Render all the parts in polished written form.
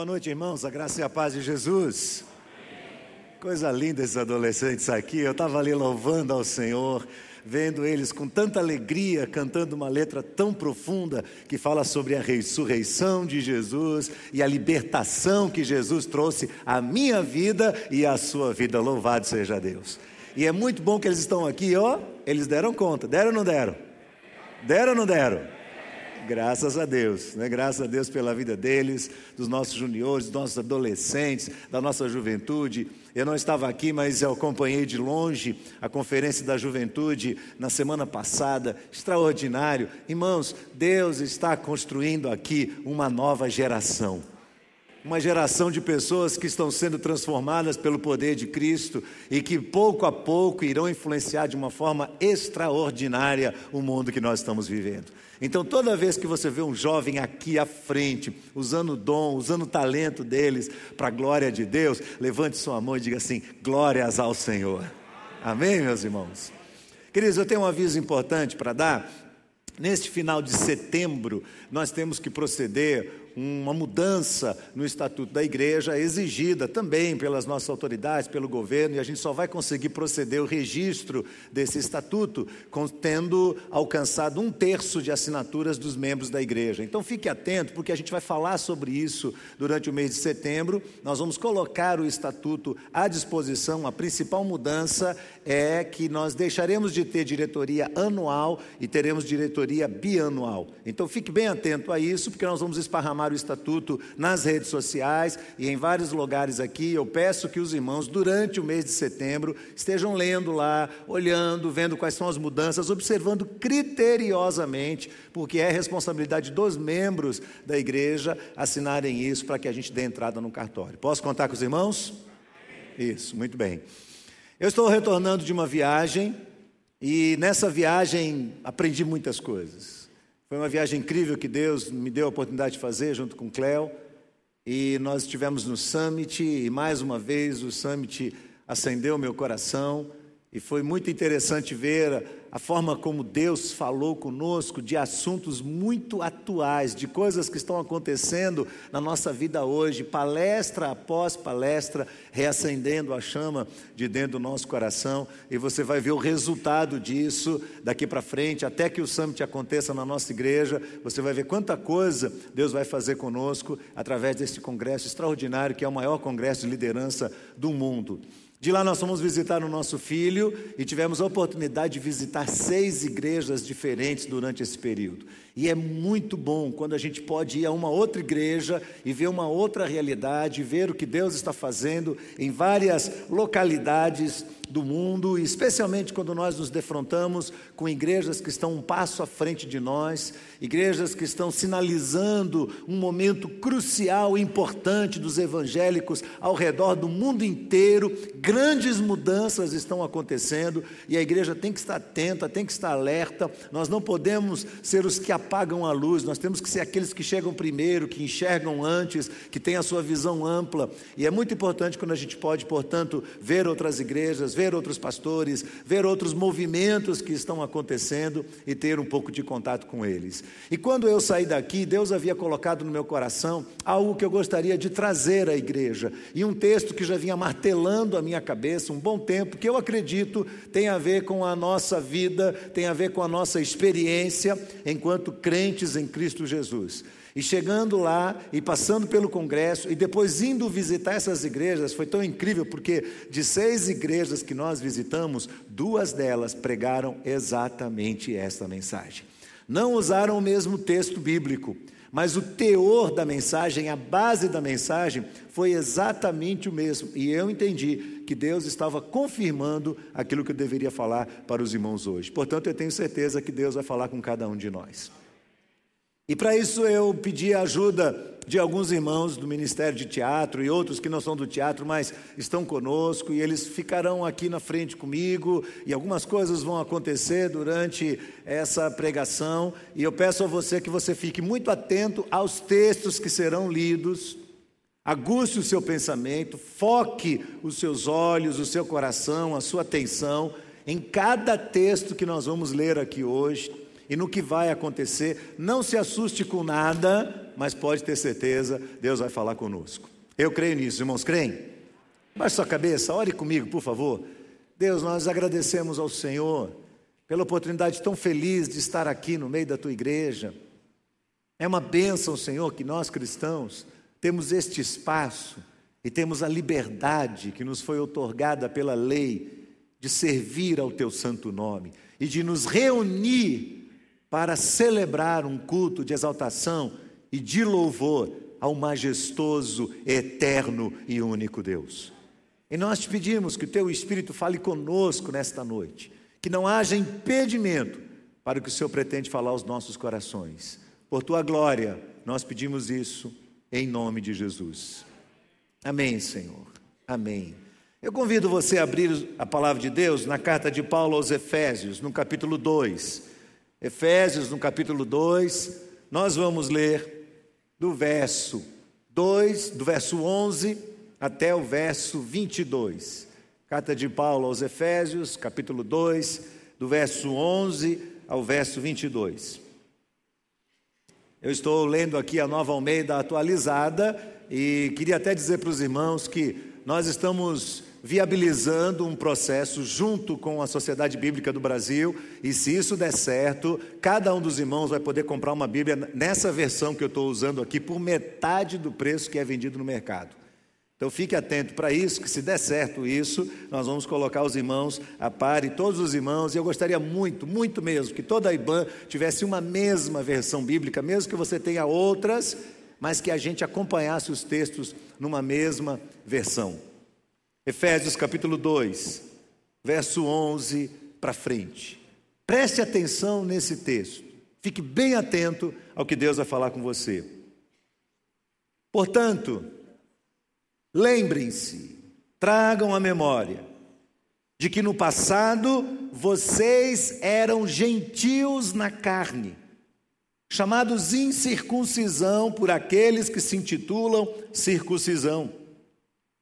Boa noite, irmãos, a graça e a paz de Jesus. Coisa linda esses adolescentes aqui. Eu estava ali louvando ao Senhor, vendo eles com tanta alegria, cantando uma letra tão profunda que fala sobre a ressurreição de Jesus e a libertação que Jesus trouxe à minha vida e à sua vida. Louvado seja Deus. E é muito bom que eles estão aqui, ó. Eles deram conta, deram ou não deram? Deram ou não deram? Graças a Deus, né? Graças a Deus pela vida deles, dos nossos juniores, dos nossos adolescentes, da nossa juventude. Eu não estava aqui, mas eu acompanhei de longe a conferência da juventude na semana passada. Extraordinário. Irmãos, Deus está construindo aqui uma nova geração. Uma geração de pessoas que estão sendo transformadas pelo poder de Cristo e que pouco a pouco irão influenciar de uma forma extraordinária o mundo que nós estamos vivendo. Então toda vez que você vê um jovem aqui à frente, usando o dom, usando o talento deles para a glória de Deus, levante sua mão e diga assim: glórias ao Senhor. Amém, meus irmãos? Queridos, eu tenho um aviso importante para dar. Neste final de setembro, nós temos que proceder uma mudança no estatuto da igreja, exigida também pelas nossas autoridades, pelo governo, e a gente só vai conseguir proceder o registro desse estatuto tendo alcançado 1/3 de assinaturas dos membros da igreja. Então fique atento, porque a gente vai falar sobre isso durante o mês de setembro. Nós vamos colocar o estatuto à disposição. A principal mudança é que nós deixaremos de ter diretoria anual e teremos diretoria bianual. Então fique bem atento a isso, porque nós vamos esparramar o estatuto nas redes sociais e em vários lugares aqui. Eu peço que os irmãos, durante o mês de setembro, estejam lendo lá, olhando, vendo quais são as mudanças, observando criteriosamente, porque é responsabilidade dos membros da igreja assinarem isso para que a gente dê entrada no cartório. Posso contar com os irmãos? Isso, muito bem. Eu estou retornando de uma viagem. E nessa viagem aprendi muitas coisas. Foi uma viagem incrível que Deus me deu a oportunidade de fazer junto com o Cléo. E nós estivemos no Summit e mais uma vez o Summit acendeu meu coração. E foi muito interessante ver a forma como Deus falou conosco de assuntos muito atuais, de coisas que estão acontecendo na nossa vida hoje, palestra após palestra, reacendendo a chama de dentro do nosso coração, e você vai ver o resultado disso daqui para frente, até que o Summit aconteça na nossa igreja. Você vai ver quanta coisa Deus vai fazer conosco através deste congresso extraordinário, que é o maior congresso de liderança do mundo. De lá nós fomos visitar o nosso filho e tivemos a oportunidade de visitar 6 igrejas diferentes durante esse período. E é muito bom quando a gente pode ir a uma outra igreja e ver uma outra realidade, ver o que Deus está fazendo em várias localidades do mundo, e especialmente quando nós nos defrontamos com igrejas que estão um passo à frente de nós, igrejas que estão sinalizando um momento crucial e importante dos evangélicos ao redor do mundo inteiro. Grandes mudanças estão acontecendo e a igreja tem que estar atenta, tem que estar alerta. Nós não podemos ser os que apagam a luz, nós temos que ser aqueles que chegam primeiro, que enxergam antes, que têm a sua visão ampla. E é muito importante quando a gente pode, portanto, ver outras igrejas, ver outros pastores, ver outros movimentos que estão acontecendo e ter um pouco de contato com eles. E quando eu saí daqui, Deus havia colocado no meu coração algo que eu gostaria de trazer à igreja, e um texto que já vinha martelando a minha cabeça um bom tempo, que eu acredito tem a ver com a nossa vida, tem a ver com a nossa experiência enquanto crentes em Cristo Jesus. E chegando lá e passando pelo congresso e depois indo visitar essas igrejas, foi tão incrível, porque de 6 igrejas que nós visitamos, 2 delas pregaram exatamente esta mensagem. Não usaram o mesmo texto bíblico, mas o teor da mensagem, a base da mensagem foi exatamente o mesmo. E eu entendi que Deus estava confirmando aquilo que eu deveria falar para os irmãos hoje. Portanto, eu tenho certeza que Deus vai falar com cada um de nós. E para isso eu pedi a ajuda de alguns irmãos do Ministério de Teatro e outros que não são do teatro, mas estão conosco, e eles ficarão aqui na frente comigo, e algumas coisas vão acontecer durante essa pregação, e eu peço a você que você fique muito atento aos textos que serão lidos. Aguce o seu pensamento, foque os seus olhos, o seu coração, a sua atenção em cada texto que nós vamos ler aqui hoje. E no que vai acontecer, não se assuste com nada, mas pode ter certeza, Deus vai falar conosco. Eu creio nisso, irmãos, creem? Baixe sua cabeça, ore comigo, por favor. Deus, nós agradecemos ao Senhor pela oportunidade tão feliz de estar aqui no meio da tua igreja. É uma bênção, Senhor, que nós cristãos temos este espaço e temos a liberdade que nos foi outorgada pela lei de servir ao teu santo nome e de nos reunir para celebrar um culto de exaltação e de louvor ao majestoso, eterno e único Deus. E nós te pedimos que o teu Espírito fale conosco nesta noite, que não haja impedimento para o que o Senhor pretende falar aos nossos corações. Por tua glória, nós pedimos isso em nome de Jesus. Amém, Senhor. Amém. Eu convido você a abrir a palavra de Deus na carta de Paulo aos Efésios, no capítulo 2. Efésios, no capítulo 2, nós vamos ler do verso 2, do verso 11 até o verso 22. Carta de Paulo aos Efésios, capítulo 2, do verso 11 ao verso 22. Eu estou lendo aqui a Nova Almeida atualizada e queria até dizer para os irmãos que nós estamos viabilizando um processo junto com a Sociedade Bíblica do Brasil, e se isso der certo, cada um dos irmãos vai poder comprar uma Bíblia nessa versão que eu estou usando aqui por metade do preço que é vendido no mercado. Então fique atento para isso, que se der certo isso, nós vamos colocar os irmãos a par, e todos os irmãos, e eu gostaria muito, muito mesmo, que toda a IBAN tivesse uma mesma versão bíblica, mesmo que você tenha outras, mas que a gente acompanhasse os textos numa mesma versão. Efésios capítulo 2, verso 11 para frente. Preste atenção nesse texto, fique bem atento ao que Deus vai falar com você. Portanto, lembrem-se, tragam à memória, de que no passado vocês eram gentios na carne, chamados incircuncisão por aqueles que se intitulam circuncisão,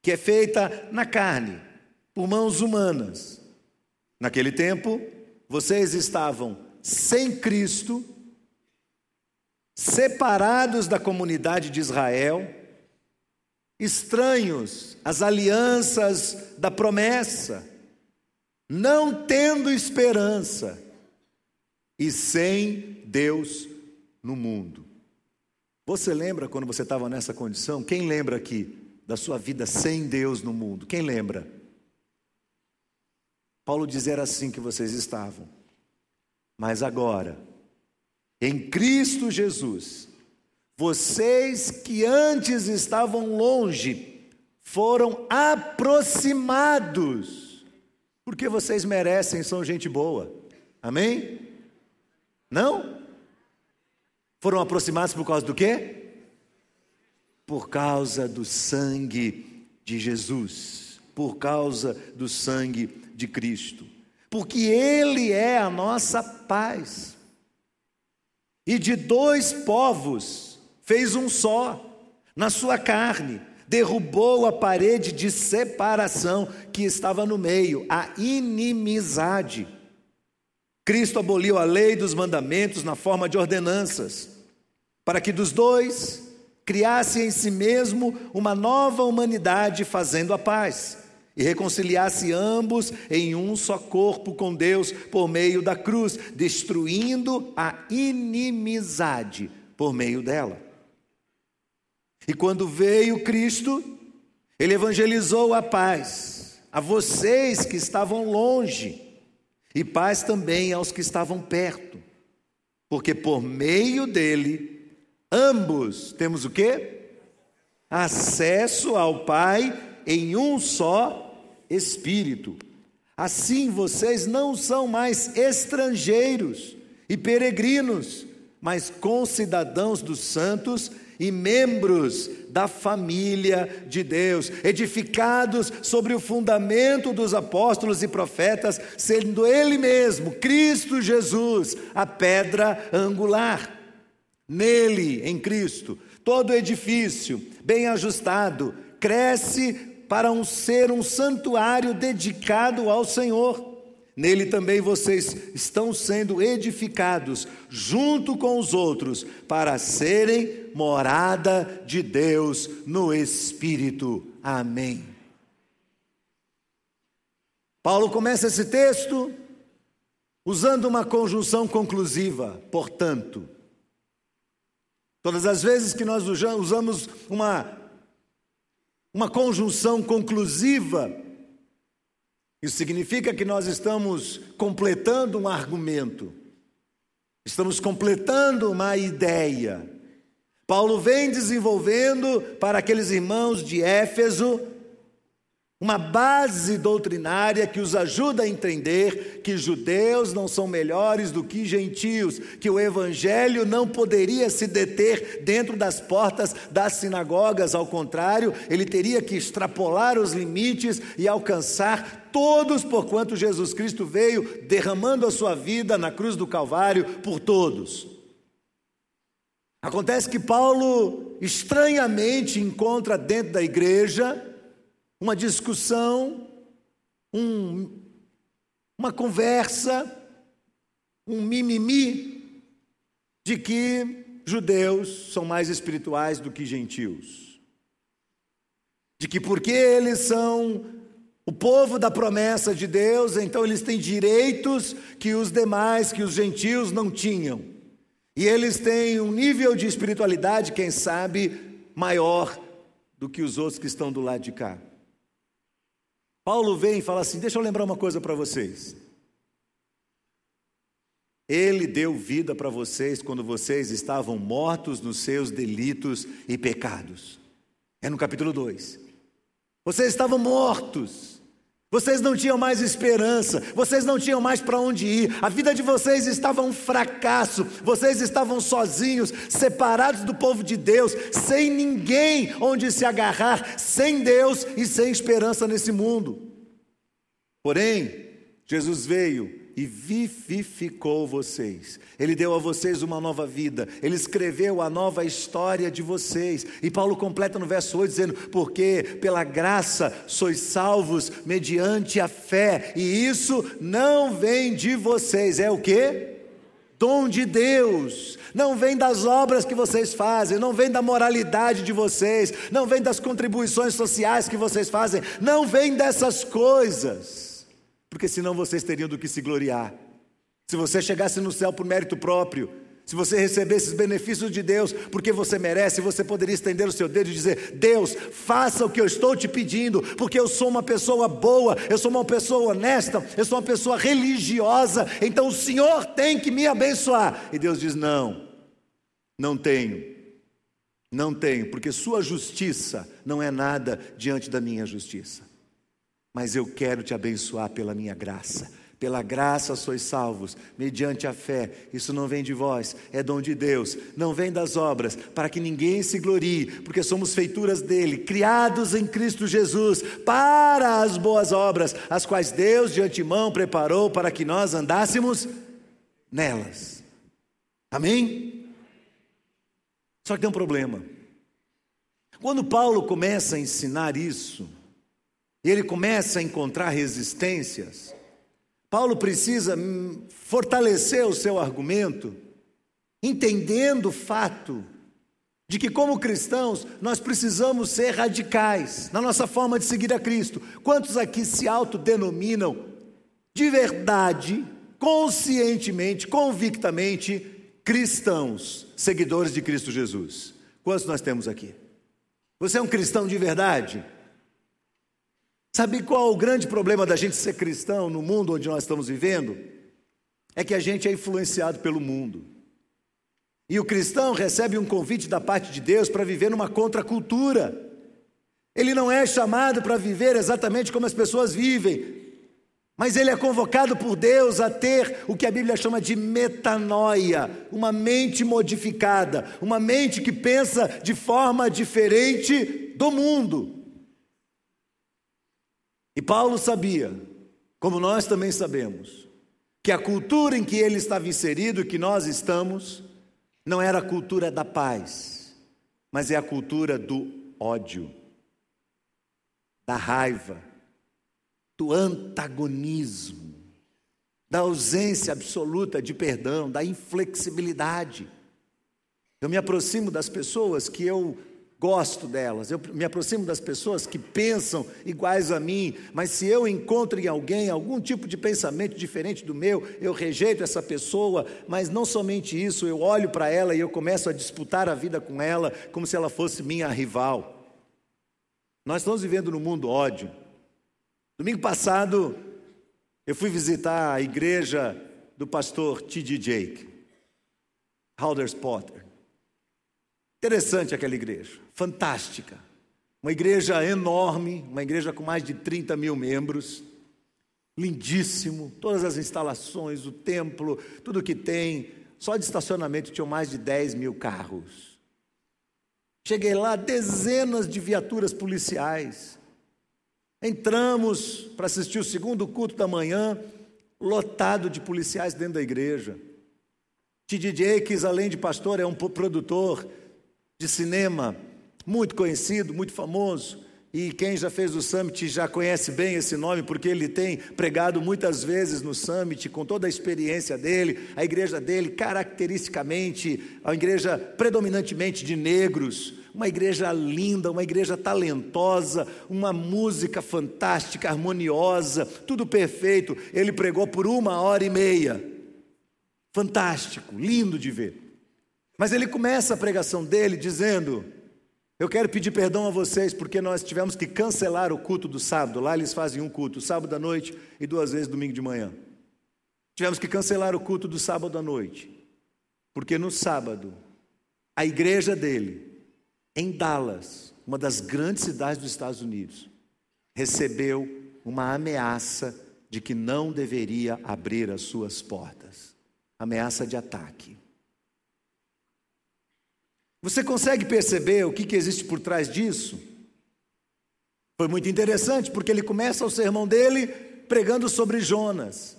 que é feita na carne, por mãos humanas. Naquele tempo, vocês estavam sem Cristo, separados da comunidade de Israel, estranhos às alianças da promessa, não tendo esperança e sem Deus no mundo. Você lembra quando você estava nessa condição? Quem lembra aqui da sua vida sem Deus no mundo? Quem lembra? Paulo diz: era assim que vocês estavam, mas agora, em Cristo Jesus, vocês que antes estavam longe, foram aproximados, porque vocês merecem, são gente boa, amém? Não? Foram aproximados por causa do quê? Por causa do sangue de Jesus, por causa do sangue de Cristo, porque Ele é a nossa paz, e de dois povos fez um só, na sua carne, derrubou a parede de separação que estava no meio, a inimizade. Cristo aboliu a lei dos mandamentos na forma de ordenanças, para que dos dois criasse em si mesmo uma nova humanidade, fazendo a paz, e reconciliasse ambos em um só corpo com Deus por meio da cruz, destruindo a inimizade por meio dela. E quando veio Cristo, Ele evangelizou a paz a vocês que estavam longe, e paz também aos que estavam perto, porque por meio dele, ambos temos o quê? Acesso ao Pai em um só Espírito. Assim vocês não são mais estrangeiros e peregrinos, mas concidadãos dos santos e membros da família de Deus, edificados sobre o fundamento dos apóstolos e profetas, sendo Ele mesmo, Cristo Jesus, a pedra angular. Nele, em Cristo, todo edifício bem ajustado cresce para ser um santuário dedicado ao Senhor. Nele também vocês estão sendo edificados junto com os outros para serem morada de Deus no Espírito. Amém. Paulo começa esse texto usando uma conjunção conclusiva, portanto. Todas as vezes que nós usamos uma conjunção conclusiva, isso significa que nós estamos completando um argumento, estamos completando uma ideia. Paulo vem desenvolvendo para aqueles irmãos de Éfeso uma base doutrinária que os ajuda a entender que judeus não são melhores do que gentios, que o evangelho não poderia se deter dentro das portas das sinagogas, ao contrário, ele teria que extrapolar os limites e alcançar todos, porquanto Jesus Cristo veio derramando a sua vida na cruz do Calvário por todos. Acontece que Paulo estranhamente encontra dentro da igreja uma discussão, uma conversa, um mimimi de que judeus são mais espirituais do que gentios, de que porque eles são o povo da promessa de Deus, então eles têm direitos que os demais, que os gentios não tinham, e eles têm um nível de espiritualidade, quem sabe, maior do que os outros que estão do lado de cá. Paulo vem e fala assim, deixa eu lembrar uma coisa para vocês. Ele deu vida para vocês quando vocês estavam mortos nos seus delitos e pecados. É no capítulo 2. Vocês estavam mortos. Vocês não tinham mais esperança. Vocês não tinham mais para onde ir. A vida de vocês estava um fracasso. Vocês estavam sozinhos, separados do povo de Deus, sem ninguém onde se agarrar, sem Deus e sem esperança nesse mundo. Porém, Jesus veio e vivificou vocês. Ele deu a vocês uma nova vida. Ele escreveu a nova história de vocês. E Paulo completa no verso 8 dizendo, porque pela graça sois salvos mediante a fé. E isso não vem de vocês. É o quê? Dom de Deus, não vem das obras que vocês fazem, não vem da moralidade de vocês, não vem das contribuições sociais que vocês fazem, não vem dessas coisas. Porque senão vocês teriam do que se gloriar. Se você chegasse no céu por mérito próprio, se você recebesse os benefícios de Deus, porque você merece, você poderia estender o seu dedo e dizer, Deus, faça o que eu estou te pedindo, porque eu sou uma pessoa boa, eu sou uma pessoa honesta, eu sou uma pessoa religiosa, então o Senhor tem que me abençoar. E Deus diz, não tenho, porque sua justiça não é nada diante da minha justiça. Mas eu quero te abençoar pela minha graça. Pela graça sois salvos, mediante a fé. Isso não vem de vós, é dom de Deus. Não vem das obras, para que ninguém se glorie, porque somos feituras dele, criados em Cristo Jesus, para as boas obras, as quais Deus de antemão preparou para que nós andássemos nelas. Amém? Só que tem um problema. Quando Paulo começa a ensinar isso, e ele começa a encontrar resistências, Paulo precisa fortalecer o seu argumento, entendendo o fato de que, como cristãos, nós precisamos ser radicais na nossa forma de seguir a Cristo. Quantos aqui se autodenominam de verdade, conscientemente, convictamente, cristãos, seguidores de Cristo Jesus? Quantos nós temos aqui? Você é um cristão de verdade? Sabe qual é o grande problema da gente ser cristão no mundo onde nós estamos vivendo? É que a gente é influenciado pelo mundo. E o cristão recebe um convite da parte de Deus para viver numa contracultura. Ele não é chamado para viver exatamente como as pessoas vivem, mas ele é convocado por Deus a ter o que a Bíblia chama de metanoia, uma mente modificada, uma mente que pensa de forma diferente do mundo. E Paulo sabia, como nós também sabemos, que a cultura em que ele estava inserido, que nós estamos, não era a cultura da paz, mas é a cultura do ódio, da raiva, do antagonismo. da ausência absoluta de perdão, da inflexibilidade. Eu me aproximo das pessoas que eu gosto delas, eu me aproximo das pessoas que pensam iguais a mim, mas se eu encontro em alguém algum tipo de pensamento diferente do meu, eu rejeito essa pessoa. Mas não somente isso, eu olho para ela e eu começo a disputar a vida com ela, como se ela fosse minha rival. Nós estamos vivendo num mundo ódio. Domingo passado, eu fui visitar a igreja do pastor T.D. Jakes, Howdard's Potter. Interessante aquela igreja, fantástica, uma igreja enorme, uma igreja com mais de 30 mil membros, lindíssimo, todas as instalações, o templo, tudo que tem. Só de estacionamento tinham mais de 10 mil carros. Cheguei lá, dezenas de viaturas policiais. Entramos para assistir o segundo culto da manhã, lotado de policiais dentro da igreja. T.D. Jakes, além de pastor, é um produtor de cinema, muito conhecido, muito famoso, e quem já fez o Summit já conhece bem esse nome, porque ele tem pregado muitas vezes no Summit, com toda a experiência dele. A igreja dele, caracteristicamente, é uma igreja predominantemente de negros, uma igreja linda, uma igreja talentosa, uma música fantástica, harmoniosa, tudo perfeito. Ele pregou por 1h30, fantástico, lindo de ver. Mas ele começa a pregação dele dizendo: eu quero pedir perdão a vocês porque nós tivemos que cancelar o culto do sábado. Lá eles fazem um culto, sábado à noite e 2 vezes domingo de manhã. Tivemos que cancelar o culto do sábado à noite, porque no sábado a igreja dele, em Dallas, uma das grandes cidades dos Estados Unidos, recebeu uma ameaça de que não deveria abrir as suas portas, ameaça de ataque. Você consegue perceber o que existe por trás disso? Foi muito interessante, porque ele começa o sermão dele pregando sobre Jonas.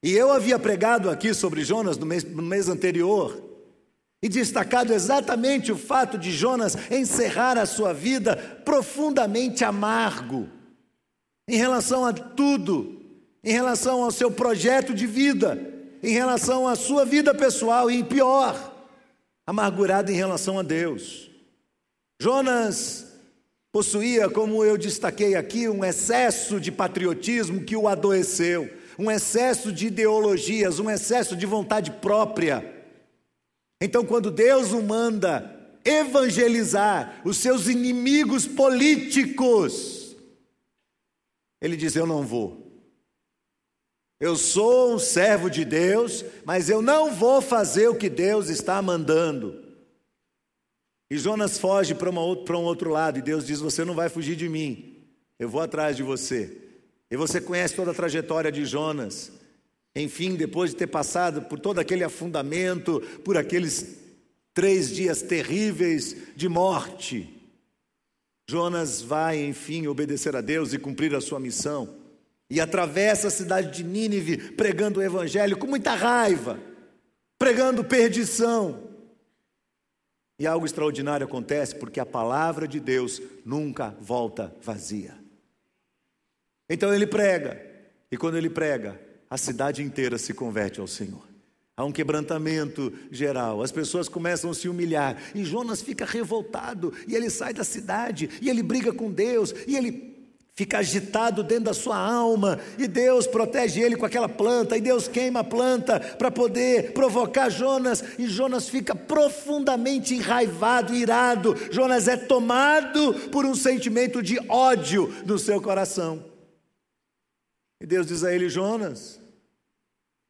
E eu havia pregado aqui sobre Jonas no mês anterior, e destacado exatamente o fato de Jonas encerrar a sua vida profundamente amargo, em relação a tudo, em relação ao seu projeto de vida, em relação à sua vida pessoal e pior, amargurado em relação a Deus. Jonas possuía, como eu destaquei aqui, um excesso de patriotismo que o adoeceu, um excesso de ideologias, um excesso de vontade própria. Então, quando Deus o manda evangelizar os seus inimigos políticos, ele diz: eu não vou. Eu sou um servo de Deus, mas eu não vou fazer o que Deus está mandando. E Jonas foge para um outro lado, e Deus diz: você não vai fugir de mim, eu vou atrás de você. E você conhece toda a trajetória de Jonas. Enfim, depois de ter passado por todo aquele afundamento, por aqueles 3 dias terríveis de morte, Jonas vai, enfim, obedecer a Deus e cumprir a sua missão. E atravessa a cidade de Nínive, pregando o evangelho com muita raiva, pregando perdição. E algo extraordinário acontece, porque a palavra de Deus nunca volta vazia. Então ele prega, e quando ele prega, a cidade inteira se converte ao Senhor. Há um quebrantamento geral, as pessoas começam a se humilhar, e Jonas fica revoltado, e ele sai da cidade, e ele briga com Deus, e ele fica agitado dentro da sua alma, e Deus protege ele com aquela planta, e Deus queima a planta para poder provocar Jonas, e Jonas fica profundamente enraivado, irado. Jonas é tomado por um sentimento de ódio no seu coração. E Deus diz a ele: Jonas,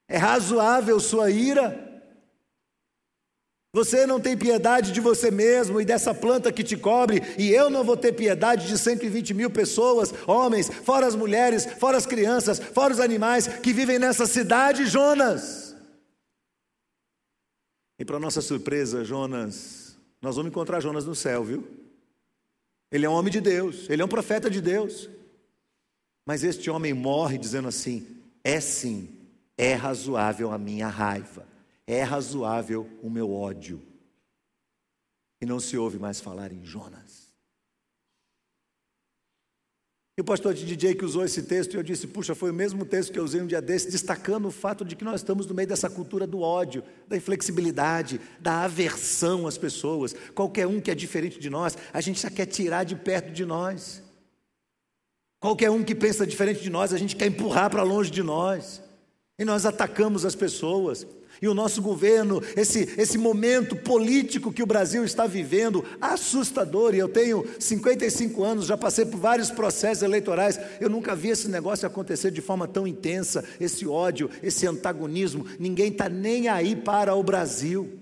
é razoável sua ira? Você não tem piedade de você mesmo e dessa planta que te cobre, e eu não vou ter piedade de 120 mil pessoas, homens, fora as mulheres, fora as crianças, fora os animais que vivem nessa cidade, Jonas. E para nossa surpresa, Jonas, nós vamos encontrar Jonas no céu, viu? Ele é um homem de Deus, ele é um profeta de Deus. Mas este homem morre dizendo assim: é sim, é razoável a minha raiva, é razoável o meu ódio. E não se ouve mais falar em Jonas. E o pastor T.D. Jakes usou esse texto e eu disse, puxa, foi o mesmo texto que eu usei um dia desse, destacando o fato de que nós estamos no meio dessa cultura do ódio, da inflexibilidade, da aversão às pessoas. Qualquer um que é diferente de nós, a gente já quer tirar de perto de nós. Qualquer um que pensa diferente de nós, a gente quer empurrar para longe de nós. E nós atacamos as pessoas. E o nosso governo, esse momento político que o Brasil está vivendo, assustador, e eu tenho 55 anos, já passei por vários processos eleitorais, eu nunca vi esse negócio acontecer de forma tão intensa, esse ódio, esse antagonismo, ninguém está nem aí para o Brasil.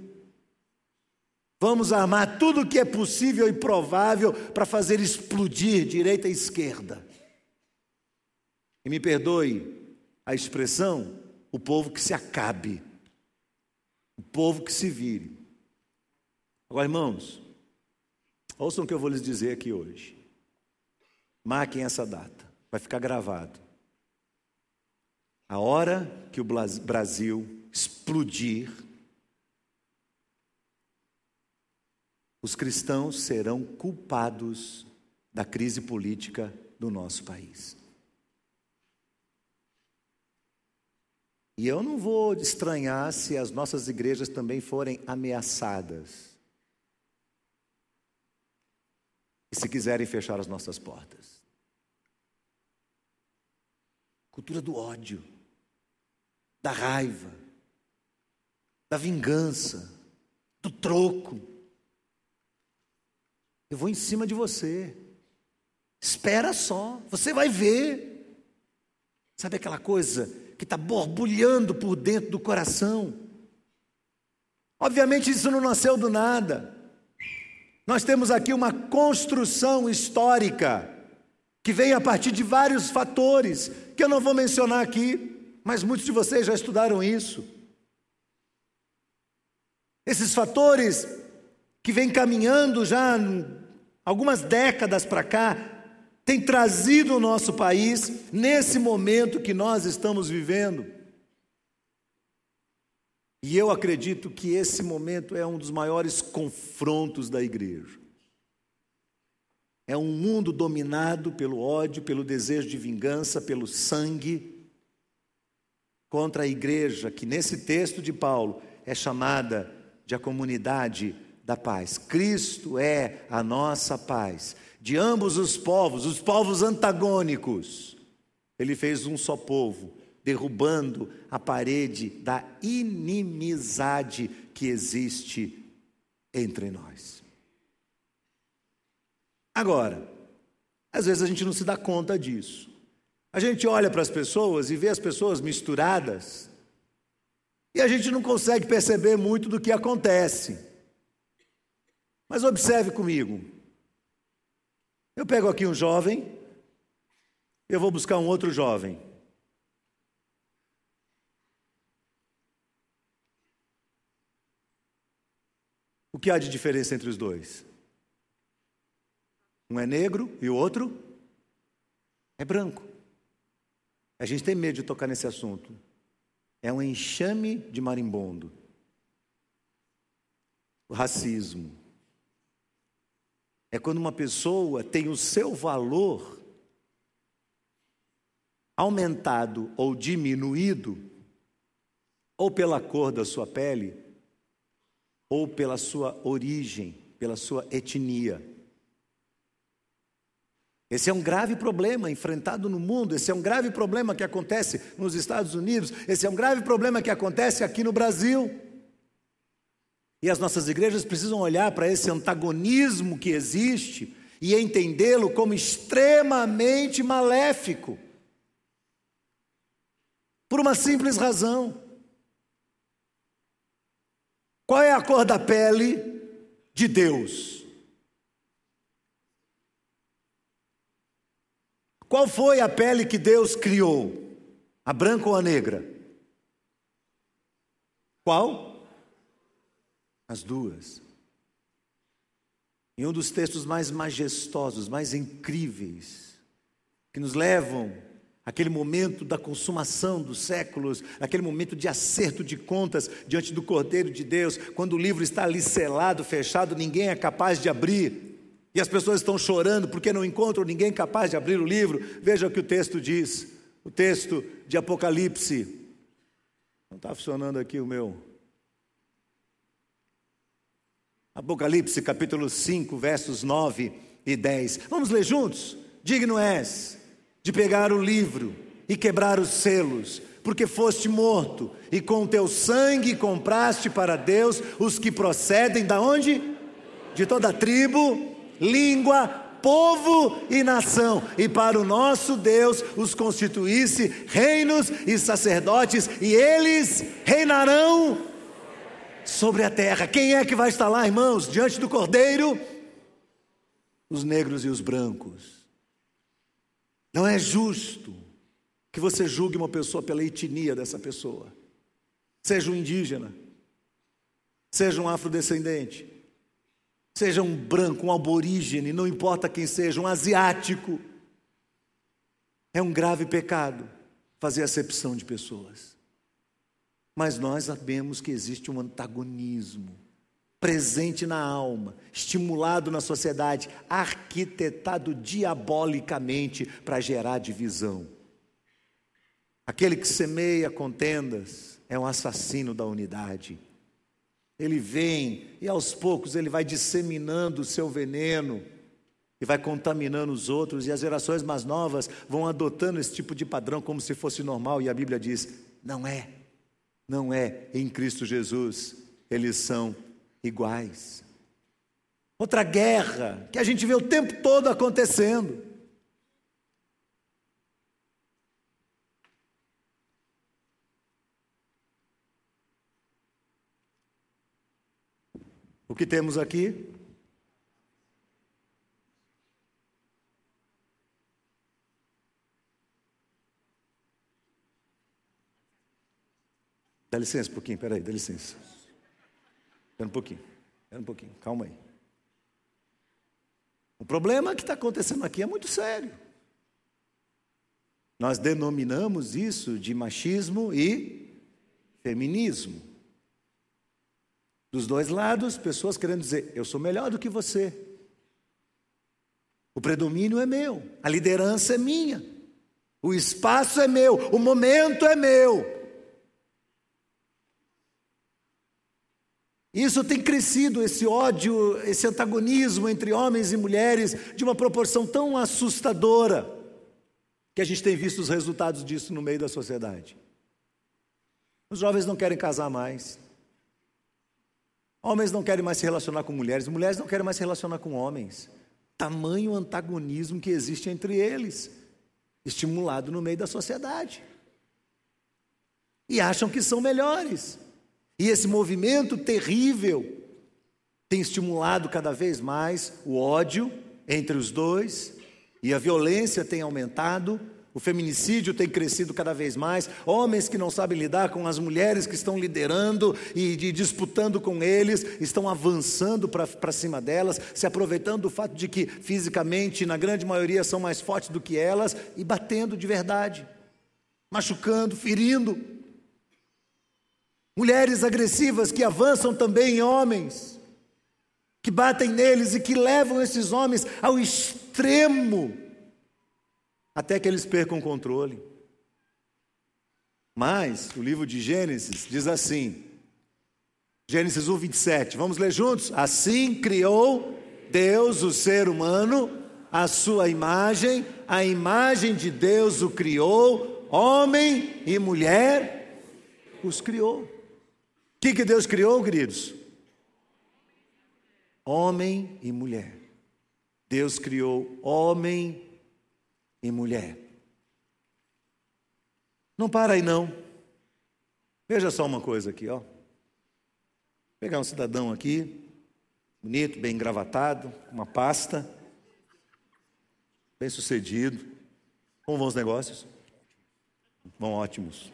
Vamos armar tudo o que é possível e provável para fazer explodir direita e esquerda. E me perdoe a expressão, o povo que se acabe. O povo que se vire. Agora, irmãos, ouçam o que eu vou lhes dizer aqui hoje. Marquem essa data, vai ficar gravado. A hora que o Brasil explodir, os cristãos serão culpados da crise política do nosso país. E eu não vou estranhar se as nossas igrejas também forem ameaçadas. E se quiserem fechar as nossas portas. Cultura do ódio, da raiva, da vingança, do troco. Eu vou em cima de você. Espera só, você vai ver. Sabe aquela coisa que está borbulhando por dentro do coração? Obviamente isso não nasceu do nada. Nós temos aqui uma construção histórica que vem a partir de vários fatores que eu não vou mencionar aqui, mas muitos de vocês já estudaram isso. Esses fatores que vêm caminhando já algumas décadas para cá tem trazido o nosso país nesse momento que nós estamos vivendo. E eu acredito que esse momento é um dos maiores confrontos da igreja. É um mundo dominado pelo ódio, pelo desejo de vingança, pelo sangue, contra a igreja, que nesse texto de Paulo é chamada de a comunidade da paz. Cristo é a nossa paz. De ambos os povos antagônicos, ele fez um só povo, derrubando a parede da inimizade que existe entre nós. Agora, às vezes a gente não se dá conta disso. A gente olha para as pessoas e vê as pessoas misturadas, e a gente não consegue perceber muito do que acontece. Mas observe comigo, eu pego aqui um jovem, eu vou buscar um outro jovem. O que há de diferença entre os dois? Um é negro e o outro é branco. A gente tem medo de tocar nesse assunto. É um enxame de marimbondo. O racismo. É quando uma pessoa tem o seu valor aumentado ou diminuído, ou pela cor da sua pele, ou pela sua origem, pela sua etnia. Esse é um grave problema enfrentado no mundo, esse é um grave problema que acontece nos Estados Unidos, esse é um grave problema que acontece aqui no Brasil. E as nossas igrejas precisam olhar para esse antagonismo que existe e entendê-lo como extremamente maléfico. Por uma simples razão. Qual é a cor da pele de Deus? Qual foi a pele que Deus criou? A branca ou a negra? Qual? As duas. E um dos textos mais majestosos, mais incríveis, que nos levam àquele momento da consumação dos séculos, aquele momento de acerto de contas diante do Cordeiro de Deus, quando o livro está ali selado, fechado, ninguém é capaz de abrir. E as pessoas estão chorando porque não encontram ninguém capaz de abrir o livro. Veja o que o texto diz, o texto de Apocalipse. Não está funcionando aqui o meu. Apocalipse capítulo 5, versos 9 e 10. Vamos ler juntos? Digno és de pegar o livro e quebrar os selos, porque foste morto e com teu sangue compraste para Deus os que procedem da onde? De toda a tribo, língua, povo e nação, e para o nosso Deus os constituísse reinos e sacerdotes, e eles reinarão sobre a terra. Quem é que vai estar lá, irmãos, diante do Cordeiro? Os negros e os brancos. Não é justo que você julgue uma pessoa pela etnia dessa pessoa, seja um indígena, seja um afrodescendente, seja um branco, um aborígene, não importa quem seja, um asiático. É um grave pecado fazer acepção de pessoas. Mas nós sabemos que existe um antagonismo presente na alma, estimulado na sociedade, arquitetado diabolicamente para gerar divisão. Aquele que semeia contendas é um assassino da unidade. Ele vem e aos poucos ele vai disseminando o seu veneno e vai contaminando os outros, e as gerações mais novas vão adotando esse tipo de padrão como se fosse normal, e a Bíblia diz, não é, em Cristo Jesus eles são iguais. Outra guerra que a gente vê o tempo todo acontecendo. O que temos aqui? Dá licença um pouquinho, peraí, dá licença. Espera um pouquinho, calma aí. O problema que está acontecendo aqui é muito sério. Nós denominamos isso de machismo e feminismo. Dos dois lados, pessoas querendo dizer, eu sou melhor do que você. O predomínio é meu, a liderança é minha, o espaço é meu, o momento é meu. Isso tem crescido, esse ódio, esse antagonismo entre homens e mulheres, de uma proporção tão assustadora, que a gente tem visto os resultados disso no meio da sociedade. Os jovens não querem casar mais. Homens não querem mais se relacionar com mulheres, mulheres não querem mais se relacionar com homens. Tamanho antagonismo que existe entre eles, estimulado no meio da sociedade. E acham que são melhores. E esse movimento terrível tem estimulado cada vez mais o ódio entre os dois, e a violência tem aumentado. O feminicídio tem crescido cada vez mais, homens que não sabem lidar com as mulheres que estão liderando e disputando com eles, estão avançando para cima delas, se aproveitando do fato de que fisicamente, na grande maioria, são mais fortes do que elas, e batendo de verdade, machucando, ferindo. Mulheres agressivas que avançam também em homens, que batem neles e que levam esses homens ao extremo, até que eles percam o controle. Mas o livro de Gênesis diz assim, Gênesis 1, 27, vamos ler juntos? Assim criou Deus o ser humano, a sua imagem, a imagem de Deus o criou, homem e mulher os criou. O que Deus criou, queridos? Homem e mulher. Deus criou homem e mulher. Não para aí não. Veja só uma coisa aqui, ó. Vou pegar um cidadão aqui, bonito, bem engravatado, uma pasta, bem sucedido. Como vão os negócios? Vão ótimos.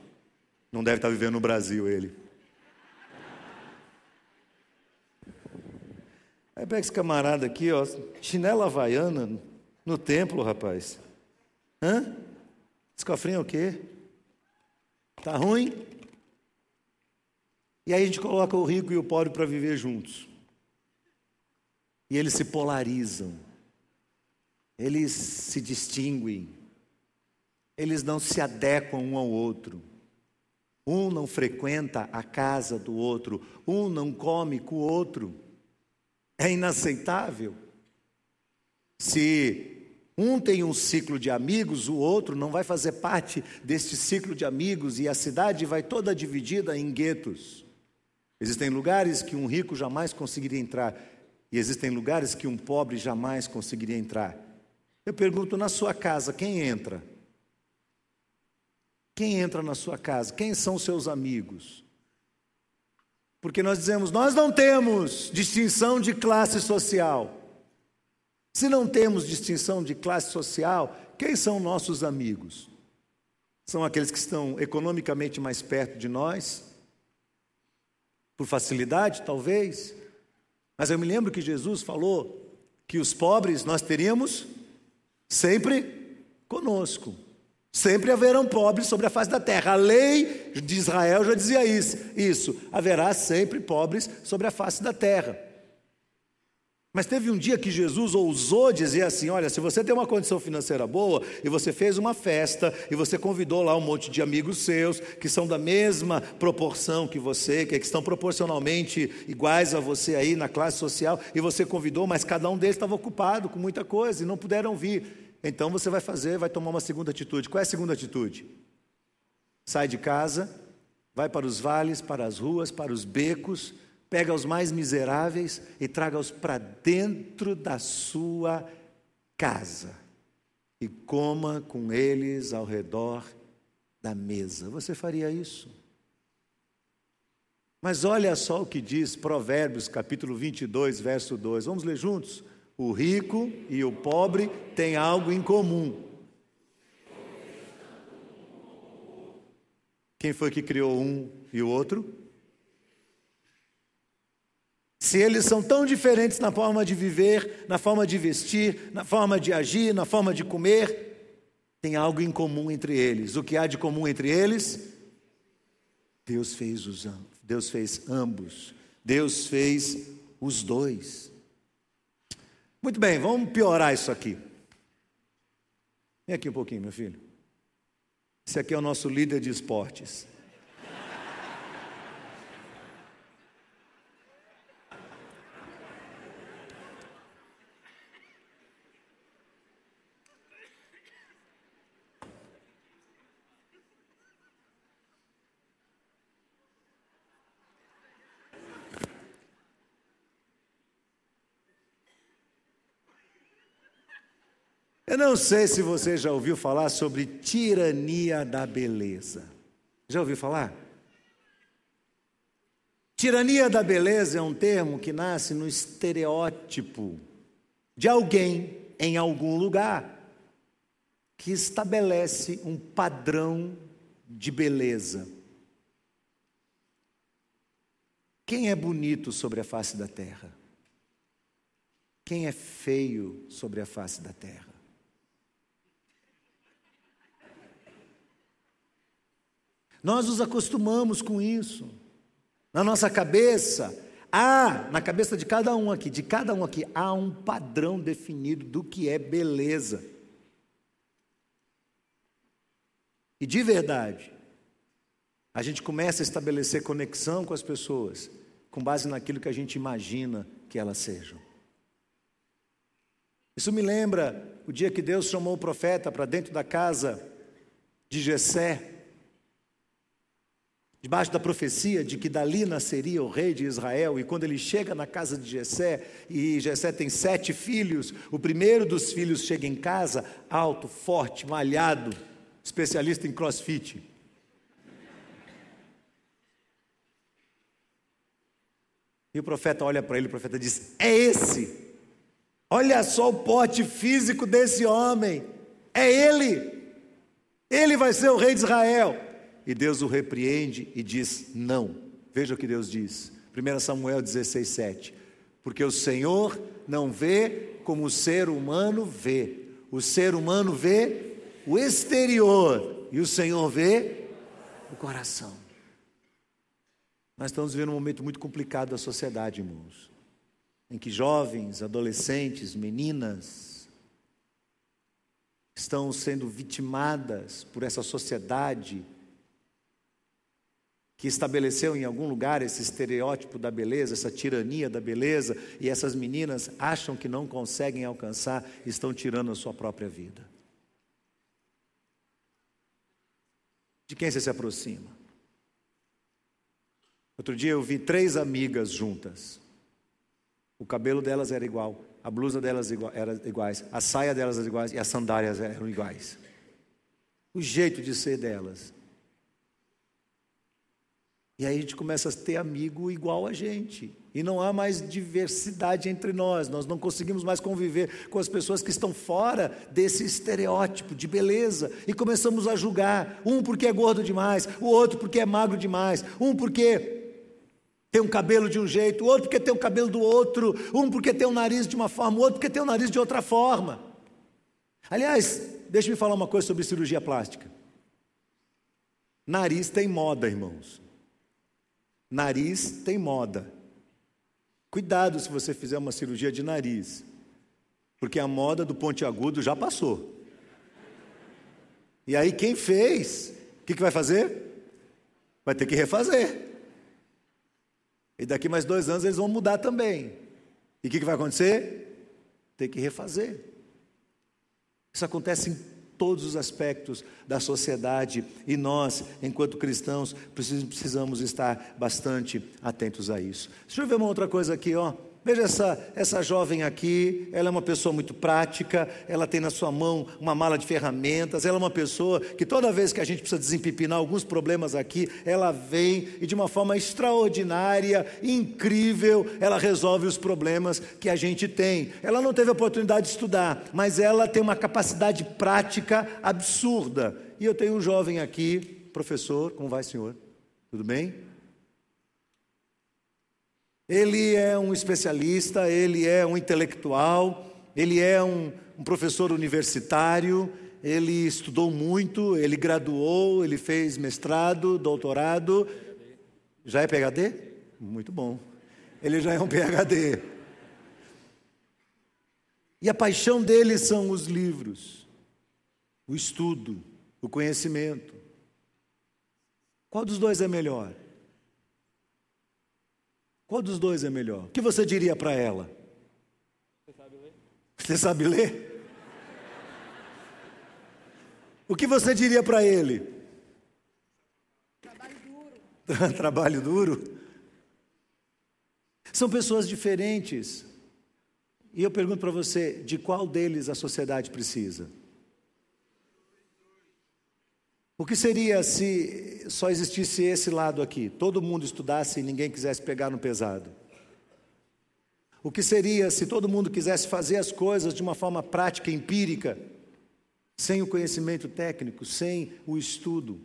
Não deve estar vivendo no Brasil ele. Aí pega esse camarada aqui, ó, chinela havaiana no templo, rapaz. Hã? Esse cofrinho é o quê? Tá ruim? E aí a gente coloca o rico e o pobre para viver juntos. E eles se polarizam. eles se distinguem, eles não se adequam um ao outro, um não frequenta a casa do outro, um não come com o outro, é inaceitável. Se um tem um ciclo de amigos, o outro não vai fazer parte deste ciclo de amigos e a cidade vai toda dividida em guetos. Existem lugares que um rico jamais conseguiria entrar e existem lugares que um pobre jamais conseguiria entrar. Eu pergunto, na sua casa, quem entra? Quem entra na sua casa? Quem são seus amigos? Porque nós dizemos, nós não temos distinção de classe social. Se não temos distinção de classe social, quem são nossos amigos? São aqueles que estão economicamente mais perto de nós? Por facilidade, talvez. Mas eu me lembro que Jesus falou que os pobres nós teríamos sempre conosco. Sempre haverão pobres sobre a face da terra. A lei de Israel já dizia isso. Haverá sempre pobres sobre a face da terra. Mas teve um dia que Jesus ousou dizer assim, olha, se você tem uma condição financeira boa e você fez uma festa e você convidou lá um monte de amigos seus que são da mesma proporção que você, que estão proporcionalmente iguais a você aí na classe social e você convidou, mas cada um deles estava ocupado com muita coisa e não puderam vir. Então você vai tomar uma segunda atitude. Qual é a segunda atitude? Sai de casa, vai para os vales, para as ruas, para os becos, pega os mais miseráveis e traga-os para dentro da sua casa e coma com eles ao redor da mesa. Você faria isso? Mas olha só o que diz Provérbios capítulo 22, verso 2. Vamos ler juntos? O rico e o pobre têm algo em comum. Quem foi que criou um e o outro? Se eles são tão diferentes na forma de viver, na forma de vestir, na forma de agir, na forma de comer, tem algo em comum entre eles. O que há de comum entre eles? Deus fez ambos. Deus fez os dois. Muito bem, vamos piorar isso aqui. Vem aqui um pouquinho, meu filho. Esse aqui é o nosso líder de esportes. Eu não sei se você já ouviu falar sobre tirania da beleza. Já ouviu falar? Tirania da beleza é um termo que nasce no estereótipo de alguém em algum lugar que estabelece um padrão de beleza. Quem é bonito sobre a face da terra? Quem é feio sobre a face da terra? Nós nos acostumamos com isso. Na nossa cabeça, na cabeça de cada um aqui, há um padrão definido do que é beleza. E de verdade, a gente começa a estabelecer conexão com as pessoas com base naquilo que a gente imagina que elas sejam. Isso me lembra o dia que Deus chamou o profeta para dentro da casa de Jessé, debaixo da profecia de que dali nasceria o rei de Israel. E quando ele chega na casa de Jessé, e Jessé tem 7 filhos, o primeiro dos filhos chega em casa, alto, forte, malhado, especialista em crossfit. E o profeta olha para ele, o profeta diz, é esse, olha só o porte físico desse homem, é ele vai ser o rei de Israel. E Deus o repreende e diz, não. Veja o que Deus diz. 1 Samuel 16, 7. Porque o Senhor não vê como o ser humano vê. O ser humano vê o exterior e o Senhor vê o coração. Nós estamos vivendo um momento muito complicado da sociedade, irmãos. Em que jovens, adolescentes, meninas, estão sendo vitimadas por essa sociedade que estabeleceu em algum lugar esse estereótipo da beleza, essa tirania da beleza, e essas meninas acham que não conseguem alcançar, estão tirando a sua própria vida. De quem você se aproxima? Outro dia eu vi 3 amigas juntas. O cabelo delas era igual, a blusa delas era iguais, a saia delas era iguais e as sandálias eram iguais. O jeito de ser delas. E aí a gente começa a ter amigo igual a gente. E não há mais diversidade entre nós. Nós não conseguimos mais conviver com as pessoas que estão fora desse estereótipo de beleza. E começamos a julgar. Um porque é gordo demais, o outro porque é magro demais. Um porque tem um cabelo de um jeito, o outro porque tem um cabelo do outro. Um porque tem um nariz de uma forma, o outro porque tem um nariz de outra forma. Aliás, deixa eu falar uma coisa sobre cirurgia plástica. Nariz tem moda, irmãos. Nariz tem moda. Cuidado se você fizer uma cirurgia de nariz, porque a moda do pontiagudo já passou. E aí quem fez, o que vai fazer? Vai ter que refazer. E daqui mais 2 anos eles vão mudar também. E o que vai acontecer? Tem que refazer. Isso acontece em todos os aspectos da sociedade, e nós, enquanto cristãos, precisamos estar bastante atentos a isso. Deixa eu ver uma outra coisa aqui, ó. Veja essa jovem aqui, ela é uma pessoa muito prática, ela tem na sua mão uma mala de ferramentas, ela é uma pessoa que toda vez que a gente precisa desempipinar alguns problemas aqui, ela vem e de uma forma extraordinária, incrível, ela resolve os problemas que a gente tem. Ela não teve a oportunidade de estudar, mas ela tem uma capacidade prática absurda. E eu tenho um jovem aqui, professor, como vai, senhor? Tudo bem? Ele é um especialista, ele é um intelectual, ele é um professor universitário, ele estudou muito, ele graduou, ele fez mestrado, doutorado. Já é PhD? Muito bom. Ele já é um PhD. E a paixão dele são os livros, o estudo, o conhecimento. Qual dos dois é melhor? Qual dos dois é melhor? O que você diria para ela? Você sabe ler? Você sabe ler? O que você diria para ele? Trabalho duro. Trabalho duro? São pessoas diferentes. E eu pergunto para você, de qual deles a sociedade precisa? O que seria se só existisse esse lado aqui? Todo mundo estudasse e ninguém quisesse pegar no pesado. O que seria se todo mundo quisesse fazer as coisas de uma forma prática, empírica, sem o conhecimento técnico, sem o estudo?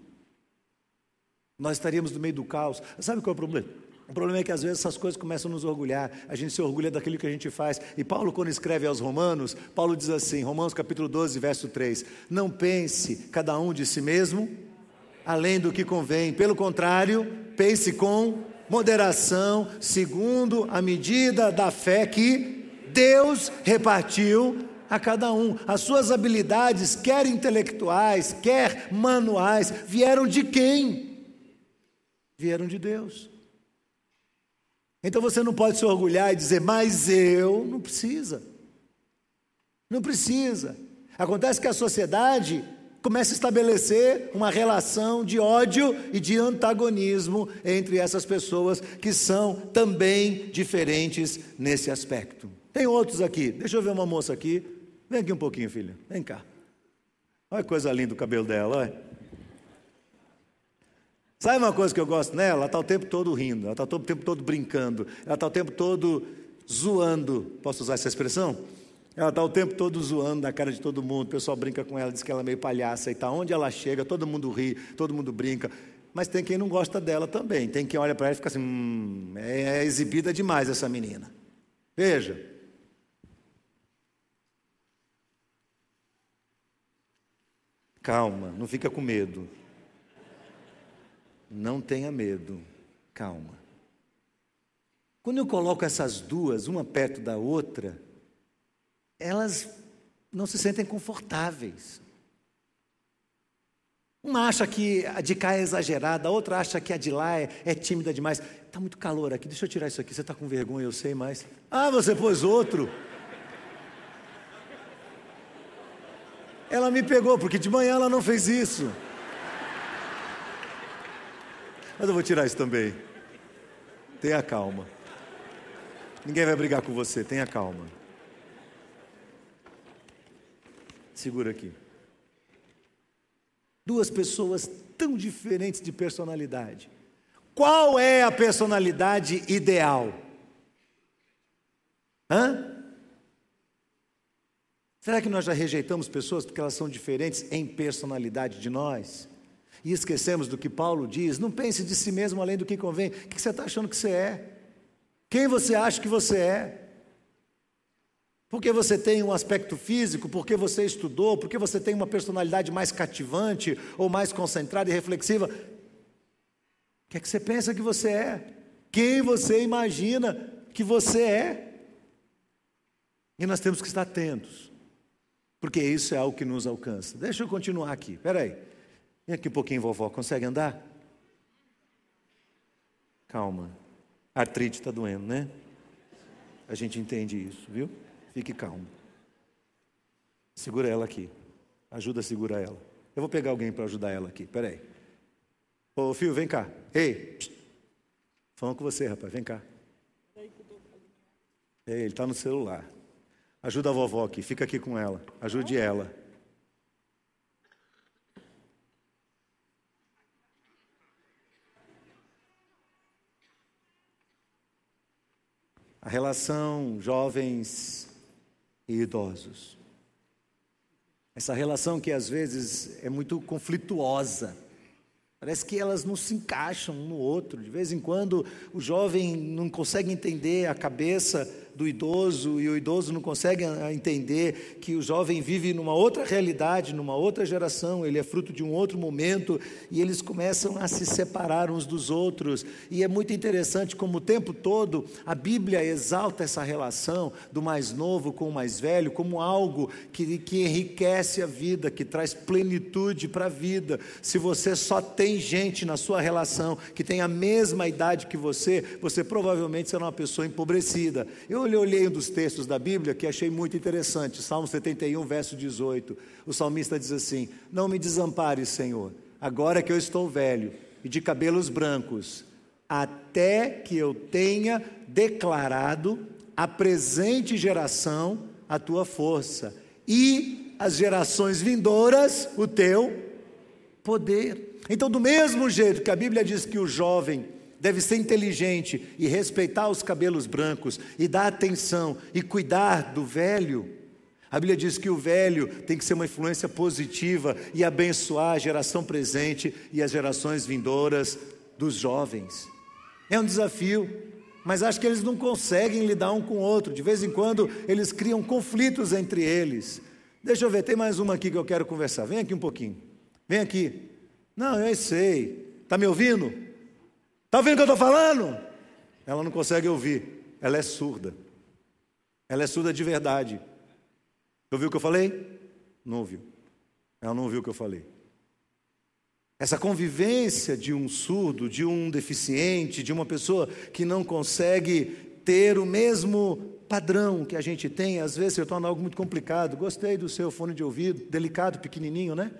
Nós estaríamos no meio do caos. Sabe qual é o problema? O problema é que às vezes essas coisas começam a nos orgulhar. A gente se orgulha daquilo que a gente faz. E Paulo, quando escreve aos Romanos, Paulo diz assim, Romanos capítulo 12, verso 3, não pense cada um de si mesmo além do que convém, pelo contrário, pense com moderação, segundo a medida da fé que Deus repartiu a cada um. As suas habilidades, quer intelectuais, quer manuais, vieram de quem? Vieram de Deus. Então você não pode se orgulhar e dizer, mas eu, não precisa. Não precisa. Acontece que a sociedade começa a estabelecer uma relação de ódio e de antagonismo entre essas pessoas que são também diferentes nesse aspecto. Tem outros aqui. Deixa eu ver uma moça aqui. Vem aqui um pouquinho, filha. Vem cá. Olha que coisa linda o cabelo dela, olha. Sabe uma coisa que eu gosto nela? Ela está o tempo todo rindo, ela está o tempo todo brincando, ela está o tempo todo zoando. Posso usar essa expressão? Ela está o tempo todo zoando na cara de todo mundo. O pessoal brinca com ela, diz que ela é meio palhaça e tal. Onde ela chega, todo mundo ri, todo mundo brinca. Mas tem quem não gosta dela também. Tem quem olha para ela e fica assim, é exibida demais essa menina. Veja. Calma, não fica com medo. Não tenha medo, calma. Quando eu coloco essas duas, uma perto da outra, elas não se sentem confortáveis. Uma acha que a de cá é exagerada, a outra acha que a de lá é tímida demais. Está muito calor aqui, deixa eu tirar isso aqui. Você está com vergonha, eu sei, mas... Ah, você pôs outro. Ela me pegou, porque de manhã ela não fez isso. Mas eu vou tirar isso também. Tenha calma. Ninguém vai brigar com você, tenha calma. Segura aqui. Duas pessoas tão diferentes de personalidade. Qual é a personalidade ideal? Será que nós já rejeitamos pessoas porque elas são diferentes em personalidade de nós? E esquecemos do que Paulo diz: não pense de si mesmo além do que convém. O que você está achando que você é? Quem você acha que você é? Porque você tem um aspecto físico, porque você estudou, porque você tem uma personalidade mais cativante ou mais concentrada e reflexiva. O que é que você pensa que você é? Quem você imagina que você é? E nós temos que estar atentos, porque isso é algo que nos alcança. Deixa eu continuar aqui, peraí. Vem aqui um pouquinho, vovó, consegue andar? Calma, a artrite está doendo, né? A gente entende isso, viu? Fique calmo. Segura ela aqui. Ajuda a segurar ela. Eu vou pegar alguém para ajudar ela aqui. Peraí. Ô, filho, vem cá. Ei. Psst. Falando com você, rapaz. Vem cá. Ei, ele está no celular. Ajuda a vovó aqui. Fica aqui com ela. Ajude ela. A relação jovens... e idosos. Essa relação que às vezes é muito conflituosa. Parece que elas não se encaixam um no outro. De vez em quando o jovem não consegue entender a cabeça do idoso e o idoso não consegue entender que o jovem vive numa outra realidade, numa outra geração, ele é fruto de um outro momento e eles começam a se separar uns dos outros. E é muito interessante como o tempo todo a Bíblia exalta essa relação do mais novo com o mais velho como algo que enriquece a vida, que traz plenitude para a vida. Se você só tem gente na sua relação que tem a mesma idade que você, você provavelmente será uma pessoa empobrecida. Eu olhei um dos textos da Bíblia que achei muito interessante, Salmo 71, verso 18, o salmista diz assim: não me desampares, Senhor, agora que eu estou velho e de cabelos brancos, até que eu tenha declarado à presente geração a tua força, e às gerações vindouras o teu poder. Então, do mesmo jeito que a Bíblia diz que o jovem deve ser inteligente e respeitar os cabelos brancos e dar atenção e cuidar do velho, a Bíblia diz que o velho tem que ser uma influência positiva e abençoar a geração presente e as gerações vindouras dos jovens. É um desafio, mas acho que eles não conseguem lidar um com o outro. De vez em quando eles criam conflitos entre eles. Deixa eu ver, tem mais uma aqui que eu quero conversar. Vem aqui um pouquinho, vem aqui. Não, eu sei, está me ouvindo? Está ouvindo o que eu estou falando? Ela não consegue ouvir, ela é surda. Ela é surda de verdade. Ouviu o que eu falei? Não ouviu. Ela não ouviu o que eu falei. Essa convivência de um surdo, de um deficiente, de uma pessoa que não consegue ter o mesmo padrão que a gente tem, às vezes se torna algo muito complicado. Gostei do seu fone de ouvido, delicado, pequenininho, né?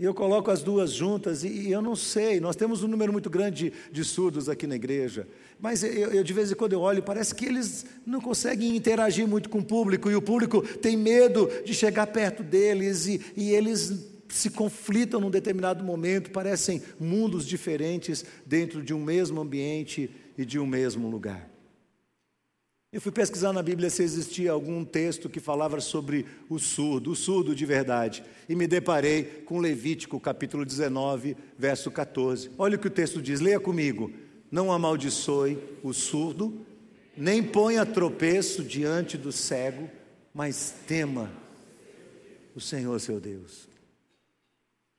E eu coloco as duas juntas e eu não sei, nós temos um número muito grande de surdos aqui na igreja, mas eu de vez em quando eu olho, parece que eles não conseguem interagir muito com o público, e o público tem medo de chegar perto deles, e eles se conflitam num determinado momento, parecem mundos diferentes dentro de um mesmo ambiente e de um mesmo lugar. Eu fui pesquisar na Bíblia se existia algum texto que falava sobre o surdo de verdade, e me deparei com Levítico capítulo 19, verso 14. Olha o que o texto diz, leia comigo: não amaldiçoe o surdo, nem ponha tropeço diante do cego, mas tema o Senhor seu Deus.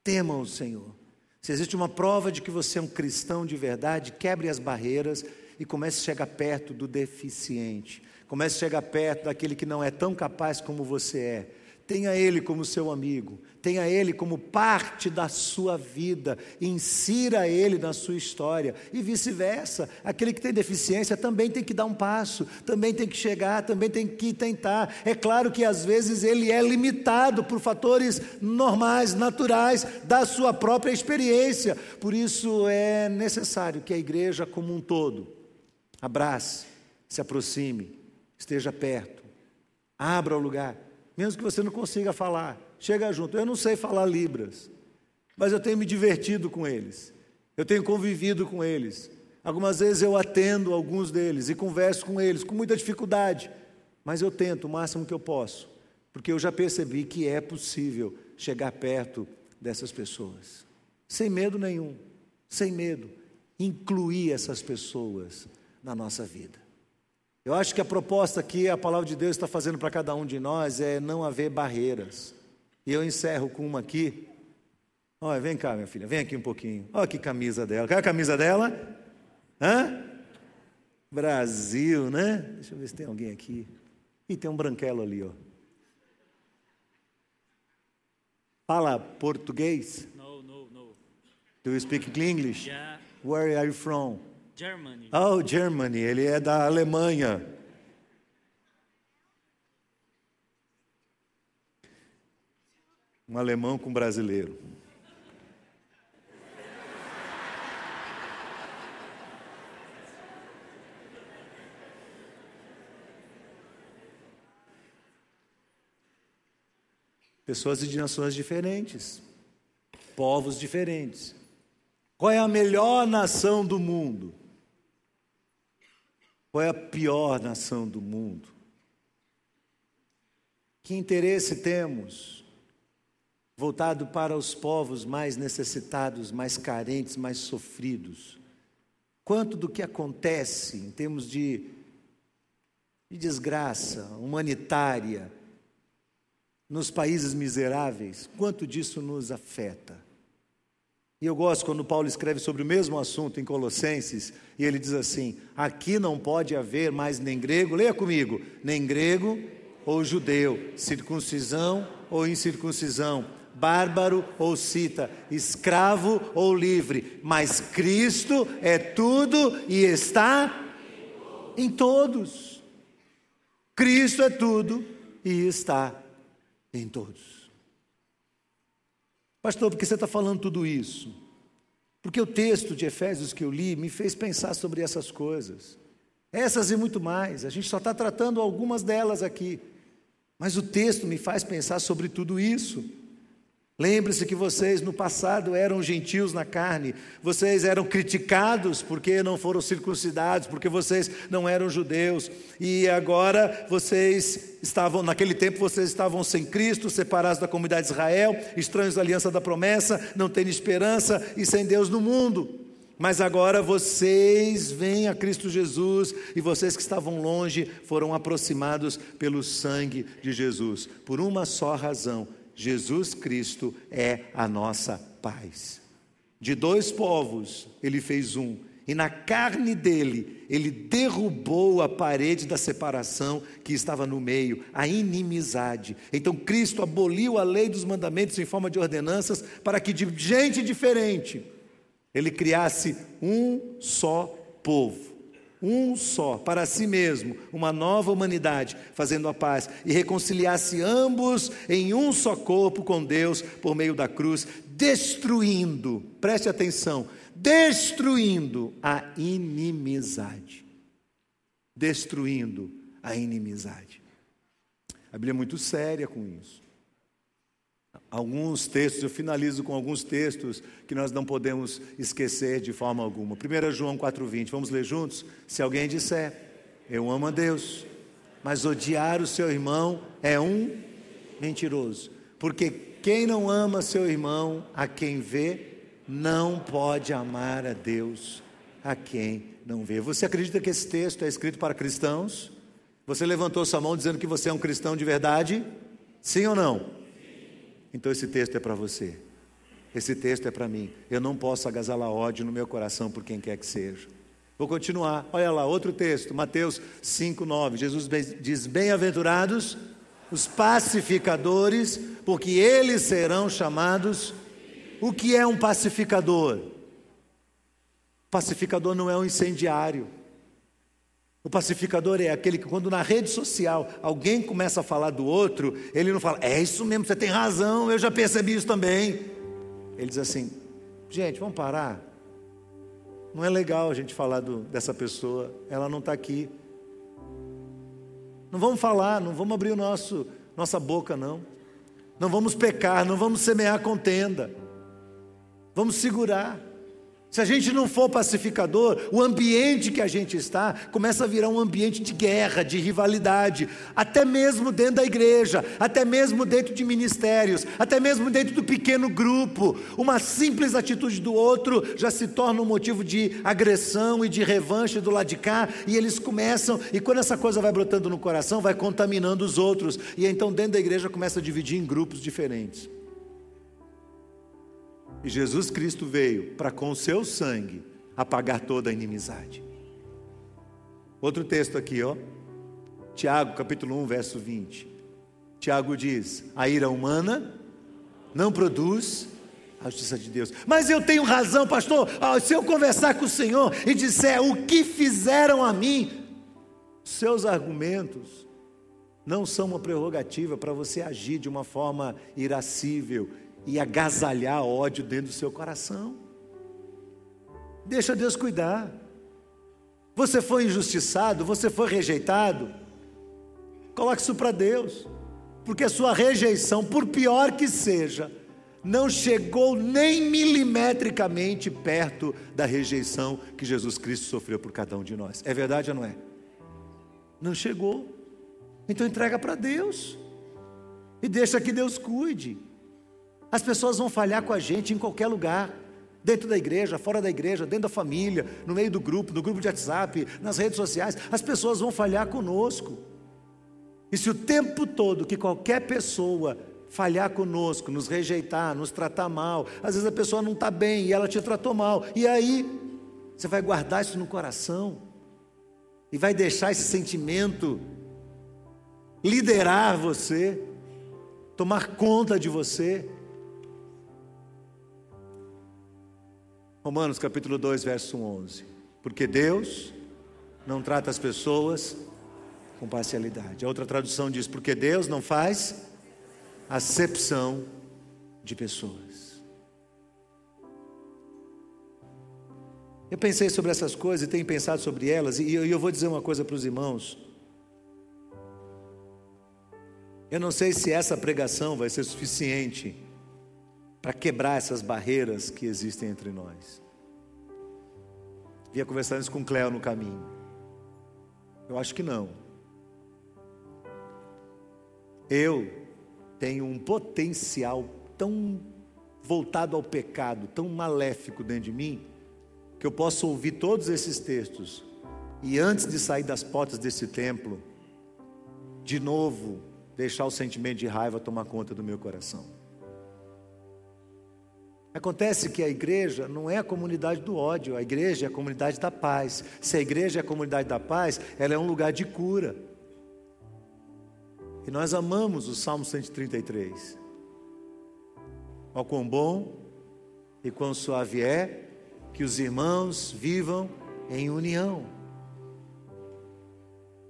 Tema o Senhor. Se existe uma prova de que você é um cristão de verdade, quebre as barreiras e comece a chegar perto do deficiente, comece a chegar perto daquele que não é tão capaz como você é. Tenha Ele como seu amigo, tenha Ele como parte da sua vida, insira Ele na sua história, e vice-versa. Aquele que tem deficiência também tem que dar um passo, também tem que chegar, também tem que tentar. É claro que às vezes ele é limitado por fatores normais, naturais, da sua própria experiência. Por isso é necessário que a igreja como um todo abrace, se aproxime, esteja perto, abra o lugar, mesmo que você não consiga falar. Chega junto. Eu não sei falar Libras, mas eu tenho me divertido com eles, eu tenho convivido com eles. Algumas vezes eu atendo alguns deles e converso com eles, com muita dificuldade, mas eu tento o máximo que eu posso, porque eu já percebi que é possível chegar perto dessas pessoas, sem medo nenhum, sem medo, incluir essas pessoas na nossa vida. Eu acho que a proposta que a palavra de Deus está fazendo para cada um de nós é não haver barreiras. E eu encerro com uma aqui. Olha, vem cá, minha filha, vem aqui um pouquinho. Olha que camisa dela. Qual é a camisa dela? Hã? Brasil, né? Deixa eu ver se tem alguém aqui. Ih, tem um branquelo ali, ó. Fala português? No. Do you speak English? Yeah. Where are you from? Germany. Oh, Germany. Ele é da Alemanha. Um alemão com um brasileiro. Pessoas de nações diferentes, povos diferentes. Qual é a melhor nação do mundo? Qual é a pior nação do mundo? Que interesse temos voltado para os povos mais necessitados, mais carentes, mais sofridos? Quanto do que acontece em termos de desgraça humanitária nos países miseráveis, quanto disso nos afeta? E eu gosto quando Paulo escreve sobre o mesmo assunto em Colossenses, e ele diz assim: aqui não pode haver mais nem grego, leia comigo, nem grego ou judeu, circuncisão ou incircuncisão, bárbaro ou cita, escravo ou livre, mas Cristo é tudo e está em todos. Cristo é tudo e está em todos. Pastor, por que você está falando tudo isso? Porque o texto de Efésios que eu li me fez pensar sobre essas coisas, essas e muito mais. A gente só está tratando algumas delas aqui, mas o texto me faz pensar sobre tudo isso. Lembre-se que vocês no passado eram gentios na carne, vocês eram criticados porque não foram circuncidados, porque vocês não eram judeus, e agora vocês estavam, naquele tempo vocês estavam sem Cristo, separados da comunidade de Israel, estranhos da aliança da promessa, não tendo esperança e sem Deus no mundo. Mas agora vocês vêm a Cristo Jesus, e vocês que estavam longe foram aproximados pelo sangue de Jesus, por uma só razão: Jesus Cristo é a nossa paz. De dois povos ele fez um, e na carne dele ele derrubou a parede da separação que estava no meio, a inimizade. Então Cristo aboliu a lei dos mandamentos em forma de ordenanças, para que de gente diferente ele criasse um só povo, um só, para si mesmo, uma nova humanidade, fazendo a paz, e reconciliasse ambos em um só corpo com Deus por meio da cruz, destruindo, preste atenção, destruindo a inimizade. Destruindo a inimizade. A Bíblia é muito séria com isso. Alguns textos, eu finalizo com alguns textos que nós não podemos esquecer de forma alguma. 1 João 4,20, vamos ler juntos? Se alguém disser, eu amo a Deus, mas odiar o seu irmão é um mentiroso, porque quem não ama seu irmão a quem vê, não pode amar a Deus a quem não vê. Você acredita que esse texto é escrito para cristãos? Você levantou sua mão dizendo que você é um cristão de verdade? Sim ou não? Então esse texto é para você, esse texto é para mim. Eu não posso agasalhar ódio no meu coração por quem quer que seja. Vou continuar, olha lá, outro texto, Mateus 5,9, Jesus diz: bem-aventurados os pacificadores, porque eles serão chamados. O que é um pacificador? O pacificador não é um incendiário. O pacificador é aquele que, quando na rede social alguém começa a falar do outro, ele não fala, é isso mesmo, você tem razão, eu já percebi isso também. Ele diz assim, gente, vamos parar. Não é legal a gente falar dessa pessoa, ela não está aqui. Não vamos falar, não vamos abrir nossa boca, não. Não vamos pecar, não vamos semear contenda. Vamos segurar. Se a gente não for pacificador, o ambiente que a gente está começa a virar um ambiente de guerra, de rivalidade, até mesmo dentro da igreja, até mesmo dentro de ministérios, até mesmo dentro do pequeno grupo. Uma simples atitude do outro já se torna um motivo de agressão e de revanche do lado de cá, e eles começam, e quando essa coisa vai brotando no coração, vai contaminando os outros, e então dentro da igreja começa a dividir em grupos diferentes. E Jesus Cristo veio para, com o seu sangue, apagar toda a inimizade. Outro texto aqui, ó. Tiago, capítulo 1, verso 20. Tiago diz, a ira humana não produz a justiça de Deus. Mas eu tenho razão, pastor. Se eu conversar com o Senhor e disser o que fizeram a mim, seus argumentos não são uma prerrogativa para você agir de uma forma irascível e agasalhar ódio dentro do seu coração. Deixa Deus cuidar. Você foi injustiçado, você foi rejeitado, coloque isso para Deus, porque a sua rejeição, por pior que seja, não chegou nem milimetricamente perto da rejeição que Jesus Cristo sofreu por cada um de nós. É verdade ou não é? Não chegou. Então entrega para Deus e deixa que Deus cuide. As pessoas vão falhar com a gente em qualquer lugar, dentro da igreja, fora da igreja, dentro da família, no meio do grupo, no grupo de WhatsApp, nas redes sociais. As pessoas vão falhar conosco. E se o tempo todo que qualquer pessoa falhar conosco, nos rejeitar, nos tratar mal, às vezes a pessoa não está bem e ela te tratou mal, e aí você vai guardar isso no coração e vai deixar esse sentimento liderar você, tomar conta de você. Romanos capítulo 2, verso 11, porque Deus não trata as pessoas com parcialidade. A outra tradução diz, porque Deus não faz acepção de pessoas. Eu pensei sobre essas coisas e tenho pensado sobre elas, e eu vou dizer uma coisa para os irmãos. Eu não sei se essa pregação vai ser suficiente para quebrar essas barreiras que existem entre nós. Vinha conversando isso com o Cléo no caminho. Eu acho que não. Eu tenho um potencial tão voltado ao pecado, tão maléfico dentro de mim, que eu posso ouvir todos esses textos e, antes de sair das portas desse templo, de novo deixar o sentimento de raiva tomar conta do meu coração. Acontece que a igreja não é a comunidade do ódio, a igreja é a comunidade da paz. Se a igreja é a comunidade da paz, ela é um lugar de cura. E nós amamos o Salmo 133. Ó quão bom e quão suave é que os irmãos vivam em união.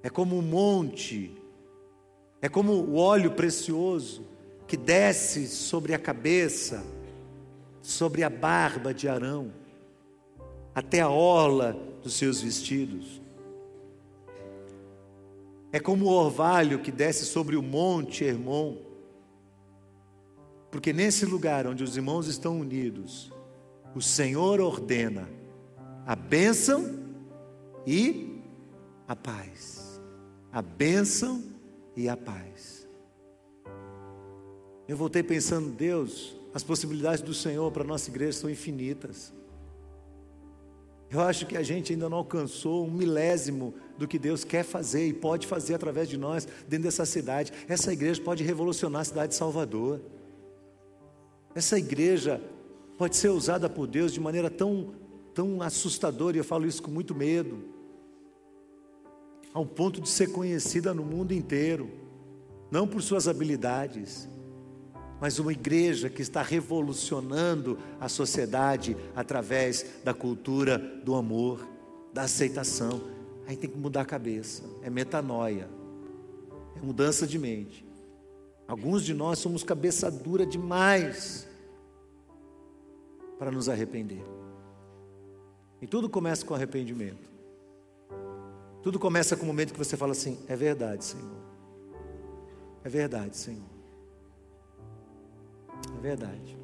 É como um monte, é como o óleo precioso que desce sobre a cabeça, sobre a barba de Arão, até a orla dos seus vestidos. É como o orvalho que desce sobre o monte Hermon, porque nesse lugar onde os irmãos estão unidos, o Senhor ordena a bênção e a paz. A bênção e a paz. Eu voltei pensando, Deus, as possibilidades do Senhor para a nossa igreja são infinitas. Eu acho que a gente ainda não alcançou 1/1000º do que Deus quer fazer e pode fazer através de nós dentro dessa cidade. Essa igreja pode revolucionar a cidade de Salvador. Essa igreja pode ser usada por Deus de maneira tão, tão assustadora, e eu falo isso com muito medo, ao ponto de ser conhecida no mundo inteiro. não por suas habilidades, mas uma igreja que está revolucionando a sociedade através da cultura do amor, da aceitação. Aí tem que mudar a cabeça, é metanoia, é mudança de mente. Alguns de nós somos cabeça dura demais para nos arrepender. E tudo começa com arrependimento. Tudo começa com o momento que você fala assim: é verdade, Senhor. É verdade, Senhor. É verdade.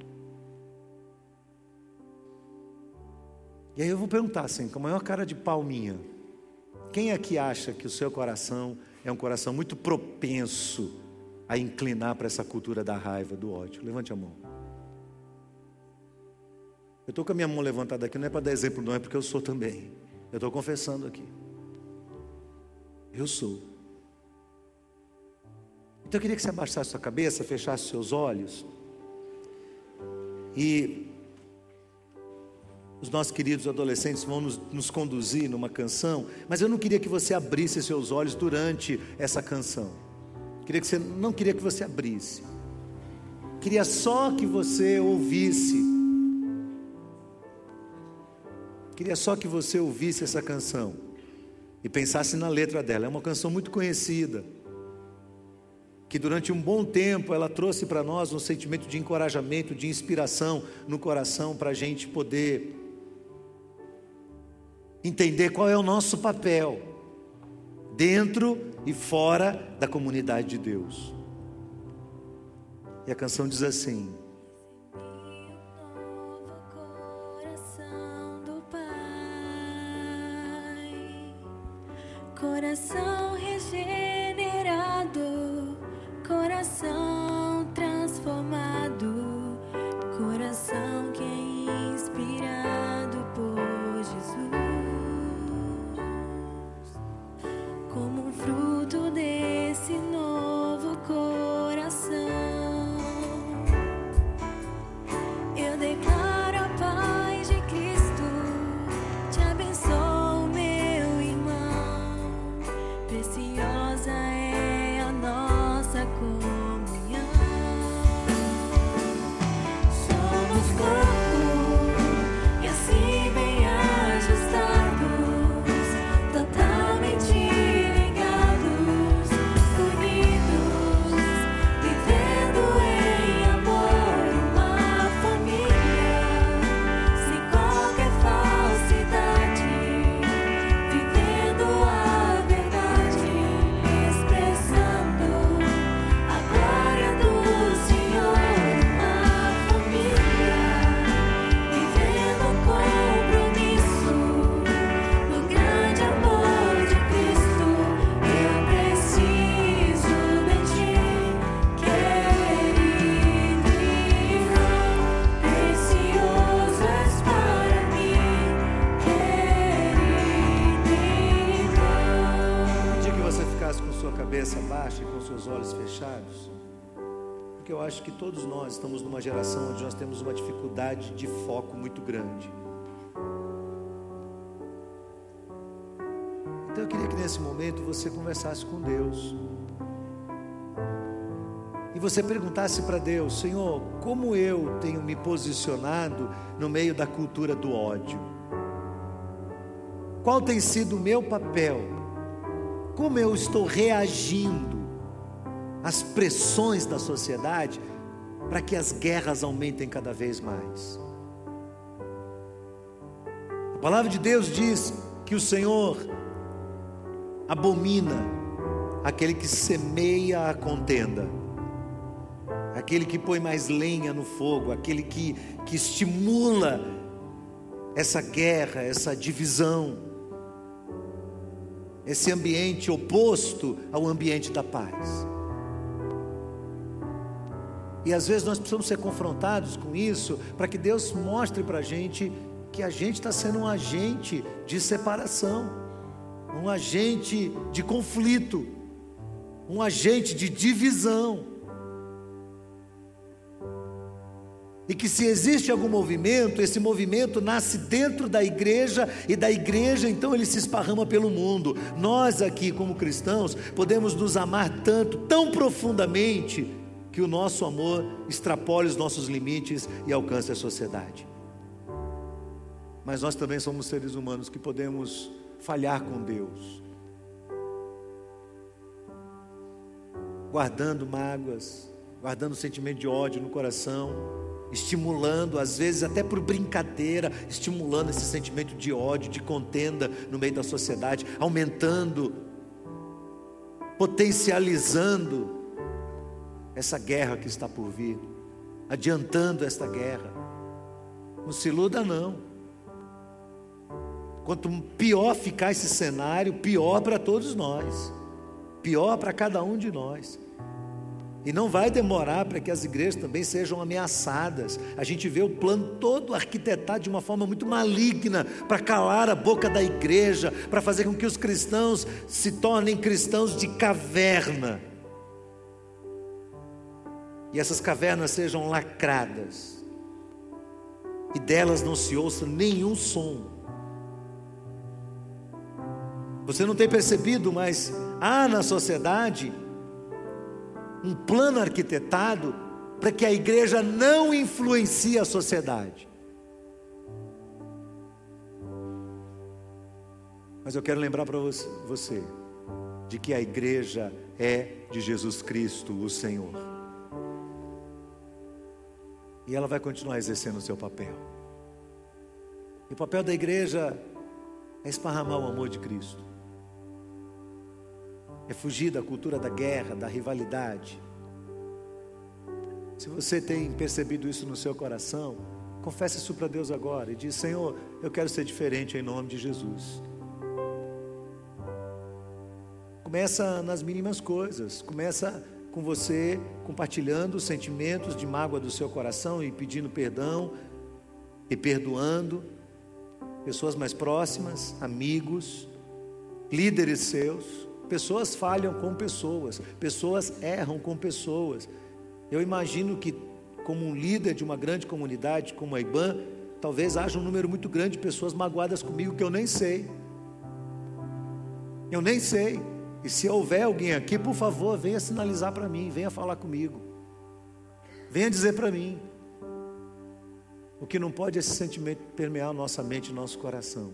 E aí eu vou perguntar assim, com a maior cara de pau minha: quem aqui acha que o seu coração é um coração muito propenso a inclinar para essa cultura da raiva, do ódio? Levante a mão. Eu estou com a minha mão levantada aqui, não é para dar exemplo não, é porque eu sou também. Eu estou confessando aqui. Eu sou. Então eu queria que você abaixasse sua cabeça, fechasse seus olhos. E os nossos queridos adolescentes vão nos conduzir numa canção, mas eu não queria que você abrisse seus olhos durante essa canção. Não queria que você abrisse. Queria só que você ouvisse. Queria só que você ouvisse essa canção e pensasse na letra dela. É uma canção muito conhecida, que durante um bom tempo ela trouxe para nós um sentimento de encorajamento, de inspiração no coração, para a gente poder entender qual é o nosso papel dentro e fora da comunidade de Deus. E a canção diz assim: coração regenerado, coração transformado, coração que é inspirado por Jesus. Como um fruto desse novo coração, eu declaro a paz de Cristo, te abençoo. Preciosa é a nossa comunhão. Somos corpo e assim bem ajustados, totalmente ligados, unidos, vivendo em amor uma família, sem qualquer falsidade, vivendo a verdade, expressando a glória do Senhor. Uma família vivendo o compromisso do grande amor de Cristo. Eu preciso de ti, querido irmão, precioso és para mim, querido irmão. Eu pedi que você ficasse com sua cabeça baixa e com seus olhos fechados, porque eu acho que todos nós estamos numa geração onde nós temos uma dificuldade de foco muito grande. Então eu queria que nesse momento você conversasse com Deus e você perguntasse para Deus: Senhor, como eu tenho me posicionado no meio da cultura do ódio? Qual tem sido o meu papel? Como eu estou reagindo às pressões da sociedade para que as guerras aumentem cada vez mais? A palavra de Deus diz que o Senhor abomina aquele que semeia a contenda, aquele que põe mais lenha no fogo, aquele que estimula essa guerra, essa divisão, esse ambiente oposto ao ambiente da paz. E às vezes nós precisamos ser confrontados com isso, para que Deus mostre para a gente que a gente está sendo um agente de separação, um agente de conflito, um agente de divisão. E que se existe algum movimento, esse movimento nasce dentro da igreja, e da igreja então ele se esparrama pelo mundo. Nós aqui como cristãos podemos nos amar tanto, tão profundamente, que o nosso amor extrapole os nossos limites e alcance a sociedade. Mas nós também somos seres humanos que podemos falhar com Deus, guardando mágoas, guardando sentimento de ódio no coração, estimulando, às vezes até por brincadeira, estimulando esse sentimento de ódio, de contenda no meio da sociedade, aumentando, potencializando essa guerra que está por vir, adiantando esta guerra. Não se iluda não, quanto pior ficar esse cenário, pior para todos nós, pior para cada um de nós. E não vai demorar para que as igrejas também sejam ameaçadas. A gente vê o plano todo arquitetado de uma forma muito maligna para calar a boca da igreja, para fazer com que os cristãos se tornem cristãos de caverna, e essas cavernas sejam lacradas, e delas não se ouça nenhum som. Você não tem percebido, mas há na sociedade um plano arquitetado para que a igreja não influencie a sociedade. Mas eu quero lembrar para você de que a igreja é de Jesus Cristo, o Senhor, e ela vai continuar exercendo o seu papel. E o papel da igreja é esparramar o amor de Cristo, é fugir da cultura da guerra, da rivalidade. Se você tem percebido isso no seu coração, confesse isso para Deus agora e diz: Senhor, eu quero ser diferente em nome de Jesus. Começa nas mínimas coisas, começa com você compartilhando os sentimentos de mágoa do seu coração e pedindo perdão e perdoando pessoas mais próximas, amigos, líderes seus. Pessoas falham com pessoas, pessoas erram com pessoas. Eu imagino que, como um líder de uma grande comunidade como a IBAN, talvez haja um número muito grande de pessoas magoadas comigo que eu nem sei. Eu nem sei. E se houver alguém aqui, por favor, venha sinalizar para mim, venha falar comigo, venha dizer para mim. O que não pode é esse sentimento permear nossa mente e nosso coração,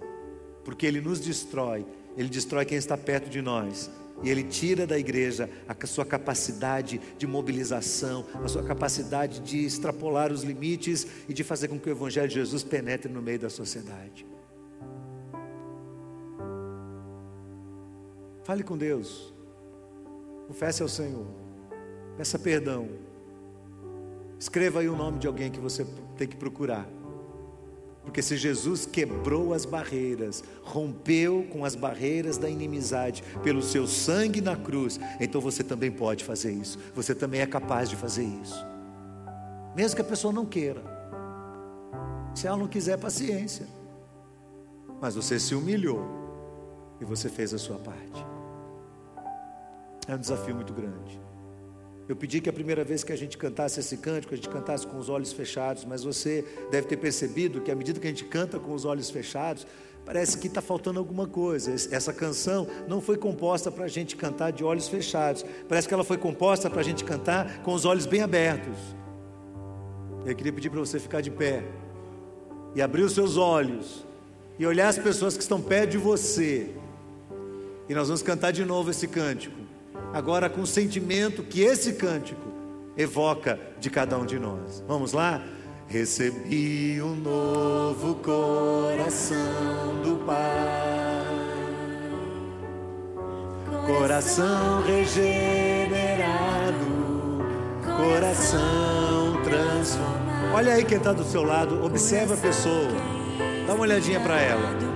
porque ele nos destrói. Ele destrói quem está perto de nós, e ele tira da igreja a sua capacidade de mobilização, a sua capacidade de extrapolar os limites e de fazer com que o evangelho de Jesus penetre no meio da sociedade. Fale com Deus, confesse ao Senhor, peça perdão, escreva aí o nome de alguém que você tem que procurar. Porque se Jesus quebrou as barreiras, rompeu com as barreiras da inimizade pelo seu sangue na cruz, então você também pode fazer isso, você também é capaz de fazer isso, mesmo que a pessoa não queira. Se ela não quiser, paciência, mas você se humilhou e você fez a sua parte. É um desafio muito grande. Eu pedi que a primeira vez que a gente cantasse esse cântico, a gente cantasse com os olhos fechados, mas você deve ter percebido que à medida que a gente canta com os olhos fechados, parece que está faltando alguma coisa. Essa canção não foi composta para a gente cantar de olhos fechados, parece que ela foi composta para a gente cantar com os olhos bem abertos. Eu queria pedir para você ficar de pé e abrir os seus olhos e olhar as pessoas que estão perto de você, e nós vamos cantar de novo esse cântico, agora com o sentimento que esse cântico evoca de cada um de nós. Vamos lá? Recebi um novo coração do Pai, coração regenerado, coração transformado. Olha aí quem está do seu lado, observa a pessoa, dá uma olhadinha para ela.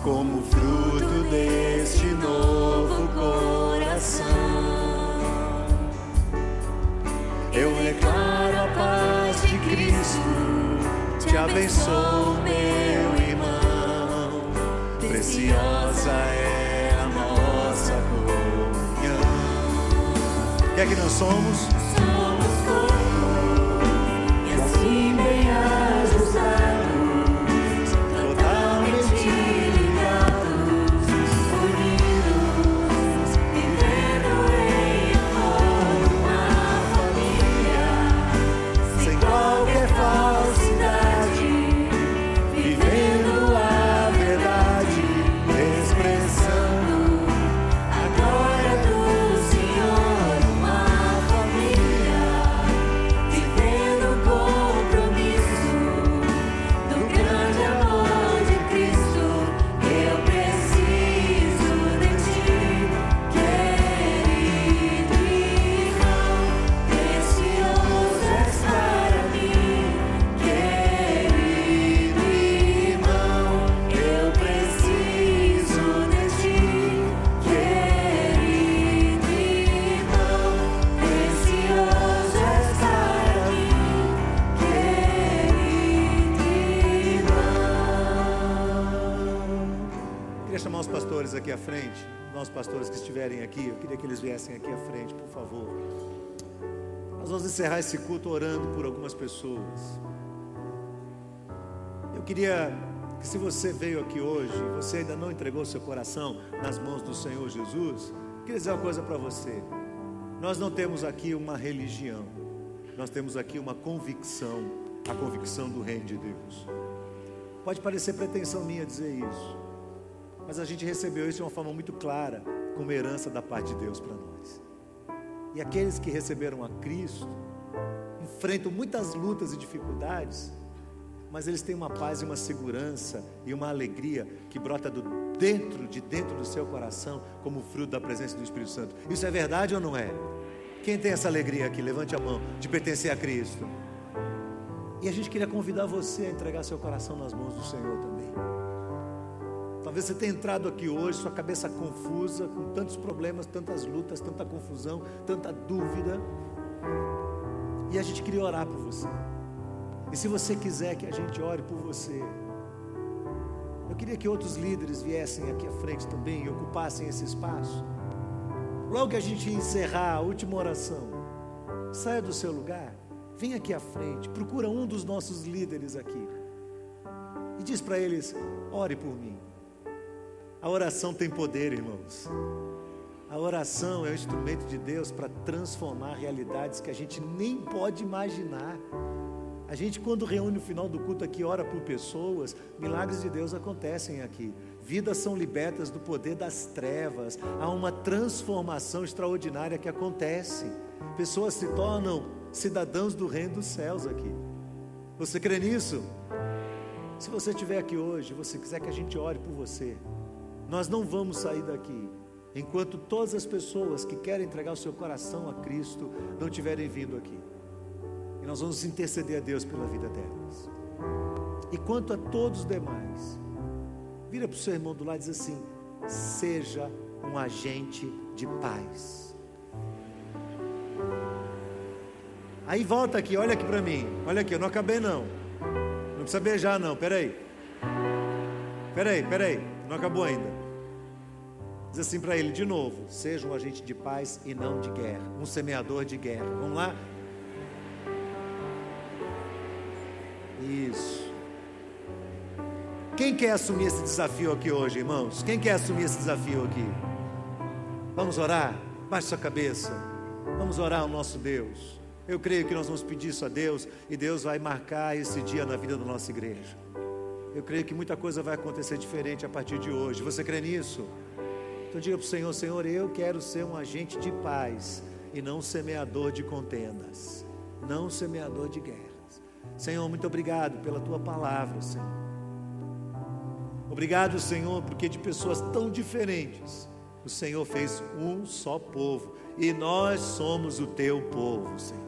Como fruto deste novo coração, eu declaro a paz de Cristo, te abençoo, meu irmão. Preciosa é a nossa comunhão. que é que nós somos? Somos corpos e assim bem ajustados, totalmente ligados, unidos, vivendo em uma família, sem qualquer falsidade, vivendo a verdade, expressando aqui à frente, nossos pastores que estiverem aqui, eu queria que eles viessem aqui à frente, por favor. Nós vamos encerrar esse culto orando por algumas pessoas. Eu queria que, se você veio aqui hoje, você ainda não entregou seu coração nas mãos do Senhor Jesus, eu queria dizer uma coisa para você: nós não temos aqui uma religião, nós temos aqui uma convicção, a convicção do reino de Deus. Pode parecer pretensão minha dizer isso, mas a gente recebeu isso de uma forma muito clara, como herança da parte de Deus para nós. E aqueles que receberam a Cristo enfrentam muitas lutas e dificuldades, mas eles têm uma paz e uma segurança e uma alegria que brota de dentro do seu coração, como fruto da presença do Espírito Santo. Isso é verdade ou não é? Quem tem essa alegria aqui, levante a mão, de pertencer a Cristo. E a gente queria convidar você a entregar seu coração nas mãos do Senhor também. Talvez você tenha entrado aqui hoje, sua cabeça confusa, com tantos problemas, tantas lutas, tanta confusão, tanta dúvida. E a gente queria orar por você. E se você quiser que a gente ore por você, eu queria que outros líderes viessem aqui à frente também e ocupassem esse espaço. Logo que a gente encerrar a última oração, saia do seu lugar, vem aqui à frente, procura um dos nossos líderes aqui e diz para eles: ore por mim. A oração tem poder, irmãos. A oração é um instrumento de Deus para transformar realidades que a gente nem pode imaginar. A gente, quando reúne no final do culto aqui, ora por pessoas, milagres de Deus acontecem aqui. Vidas são libertas do poder das trevas. Há uma transformação extraordinária que acontece. Pessoas se tornam cidadãos do reino dos céus aqui. Você crê nisso? Se você estiver aqui hoje, você quiser que a gente ore por você, nós não vamos sair daqui enquanto todas as pessoas que querem entregar o seu coração a Cristo não tiverem vindo aqui. E nós vamos interceder a Deus pela vida delas. E quanto a todos os demais, vira para o seu irmão do lado e diz assim: seja um agente de paz. Aí volta aqui, olha aqui para mim, olha aqui, eu não acabei não. Não precisa beijar não, peraí. Não acabou ainda. Diz assim para ele de novo: seja um agente de paz e não de guerra, um semeador de guerra. Vamos lá? Isso. Quem quer assumir esse desafio aqui hoje, irmãos? Quem quer assumir esse desafio aqui? Vamos orar? Baixe sua cabeça. Vamos orar ao nosso Deus. Eu creio que nós vamos pedir isso a Deus, e Deus vai marcar esse dia na vida da nossa igreja. Eu creio que muita coisa vai acontecer diferente a partir de hoje. Você crê nisso? Então diga para o Senhor: Senhor, eu quero ser um agente de paz e não um semeador de contendas, não um semeador de guerras. Senhor, muito obrigado pela tua palavra, Senhor. Obrigado, Senhor, porque de pessoas tão diferentes o Senhor fez um só povo, e nós somos o teu povo, Senhor.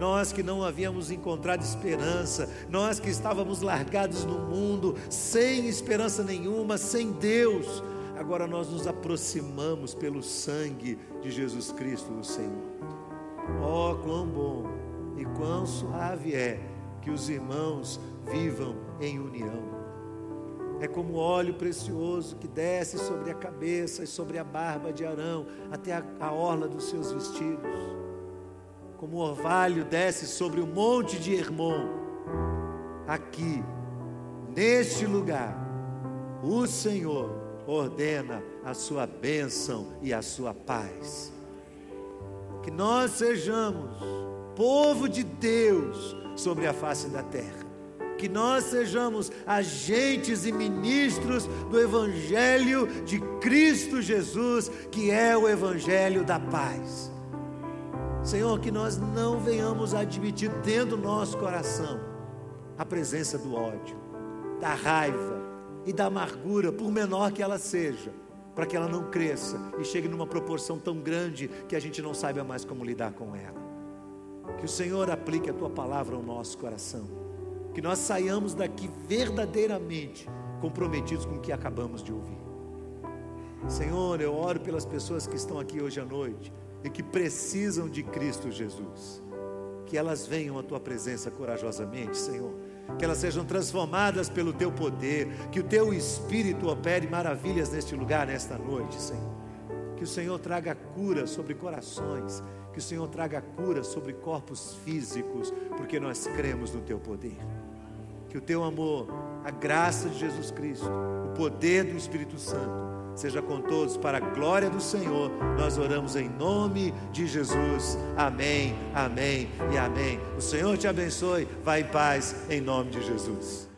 Nós que não havíamos encontrado esperança, nós que estávamos largados no mundo, sem esperança nenhuma, sem Deus, agora nós nos aproximamos pelo sangue de Jesus Cristo, o Senhor. Oh, quão bom e quão suave é que os irmãos vivam em união. É como óleo precioso que desce sobre a cabeça e sobre a barba de Arão, até a orla dos seus vestidos. como o orvalho desce sobre o monte de Hermon, aqui, neste lugar, o Senhor ordena a sua bênção e a sua paz. Que nós sejamos povo de Deus sobre a face da terra, que nós sejamos agentes e ministros do Evangelho de Cristo Jesus, que é o Evangelho da paz. Senhor, que nós não venhamos admitir dentro do nosso coração a presença do ódio, da raiva e da amargura, por menor que ela seja, para que ela não cresça e chegue numa proporção tão grande que a gente não saiba mais como lidar com ela. Que o Senhor aplique a tua palavra ao nosso coração, que nós saiamos daqui verdadeiramente comprometidos com o que acabamos de ouvir. Senhor, eu oro pelas pessoas que estão aqui hoje à noite e que precisam de Cristo Jesus, que elas venham à tua presença corajosamente, Senhor, que elas sejam transformadas pelo teu poder, que o teu Espírito opere maravilhas neste lugar, nesta noite, Senhor, que o Senhor traga cura sobre corações, que o Senhor traga cura sobre corpos físicos, porque nós cremos no teu poder. Que o teu amor, a graça de Jesus Cristo, o poder do Espírito Santo seja com todos para a glória do Senhor. Nós oramos em nome de Jesus. Amém, amém e amém. O Senhor te abençoe. Vá em paz em nome de Jesus.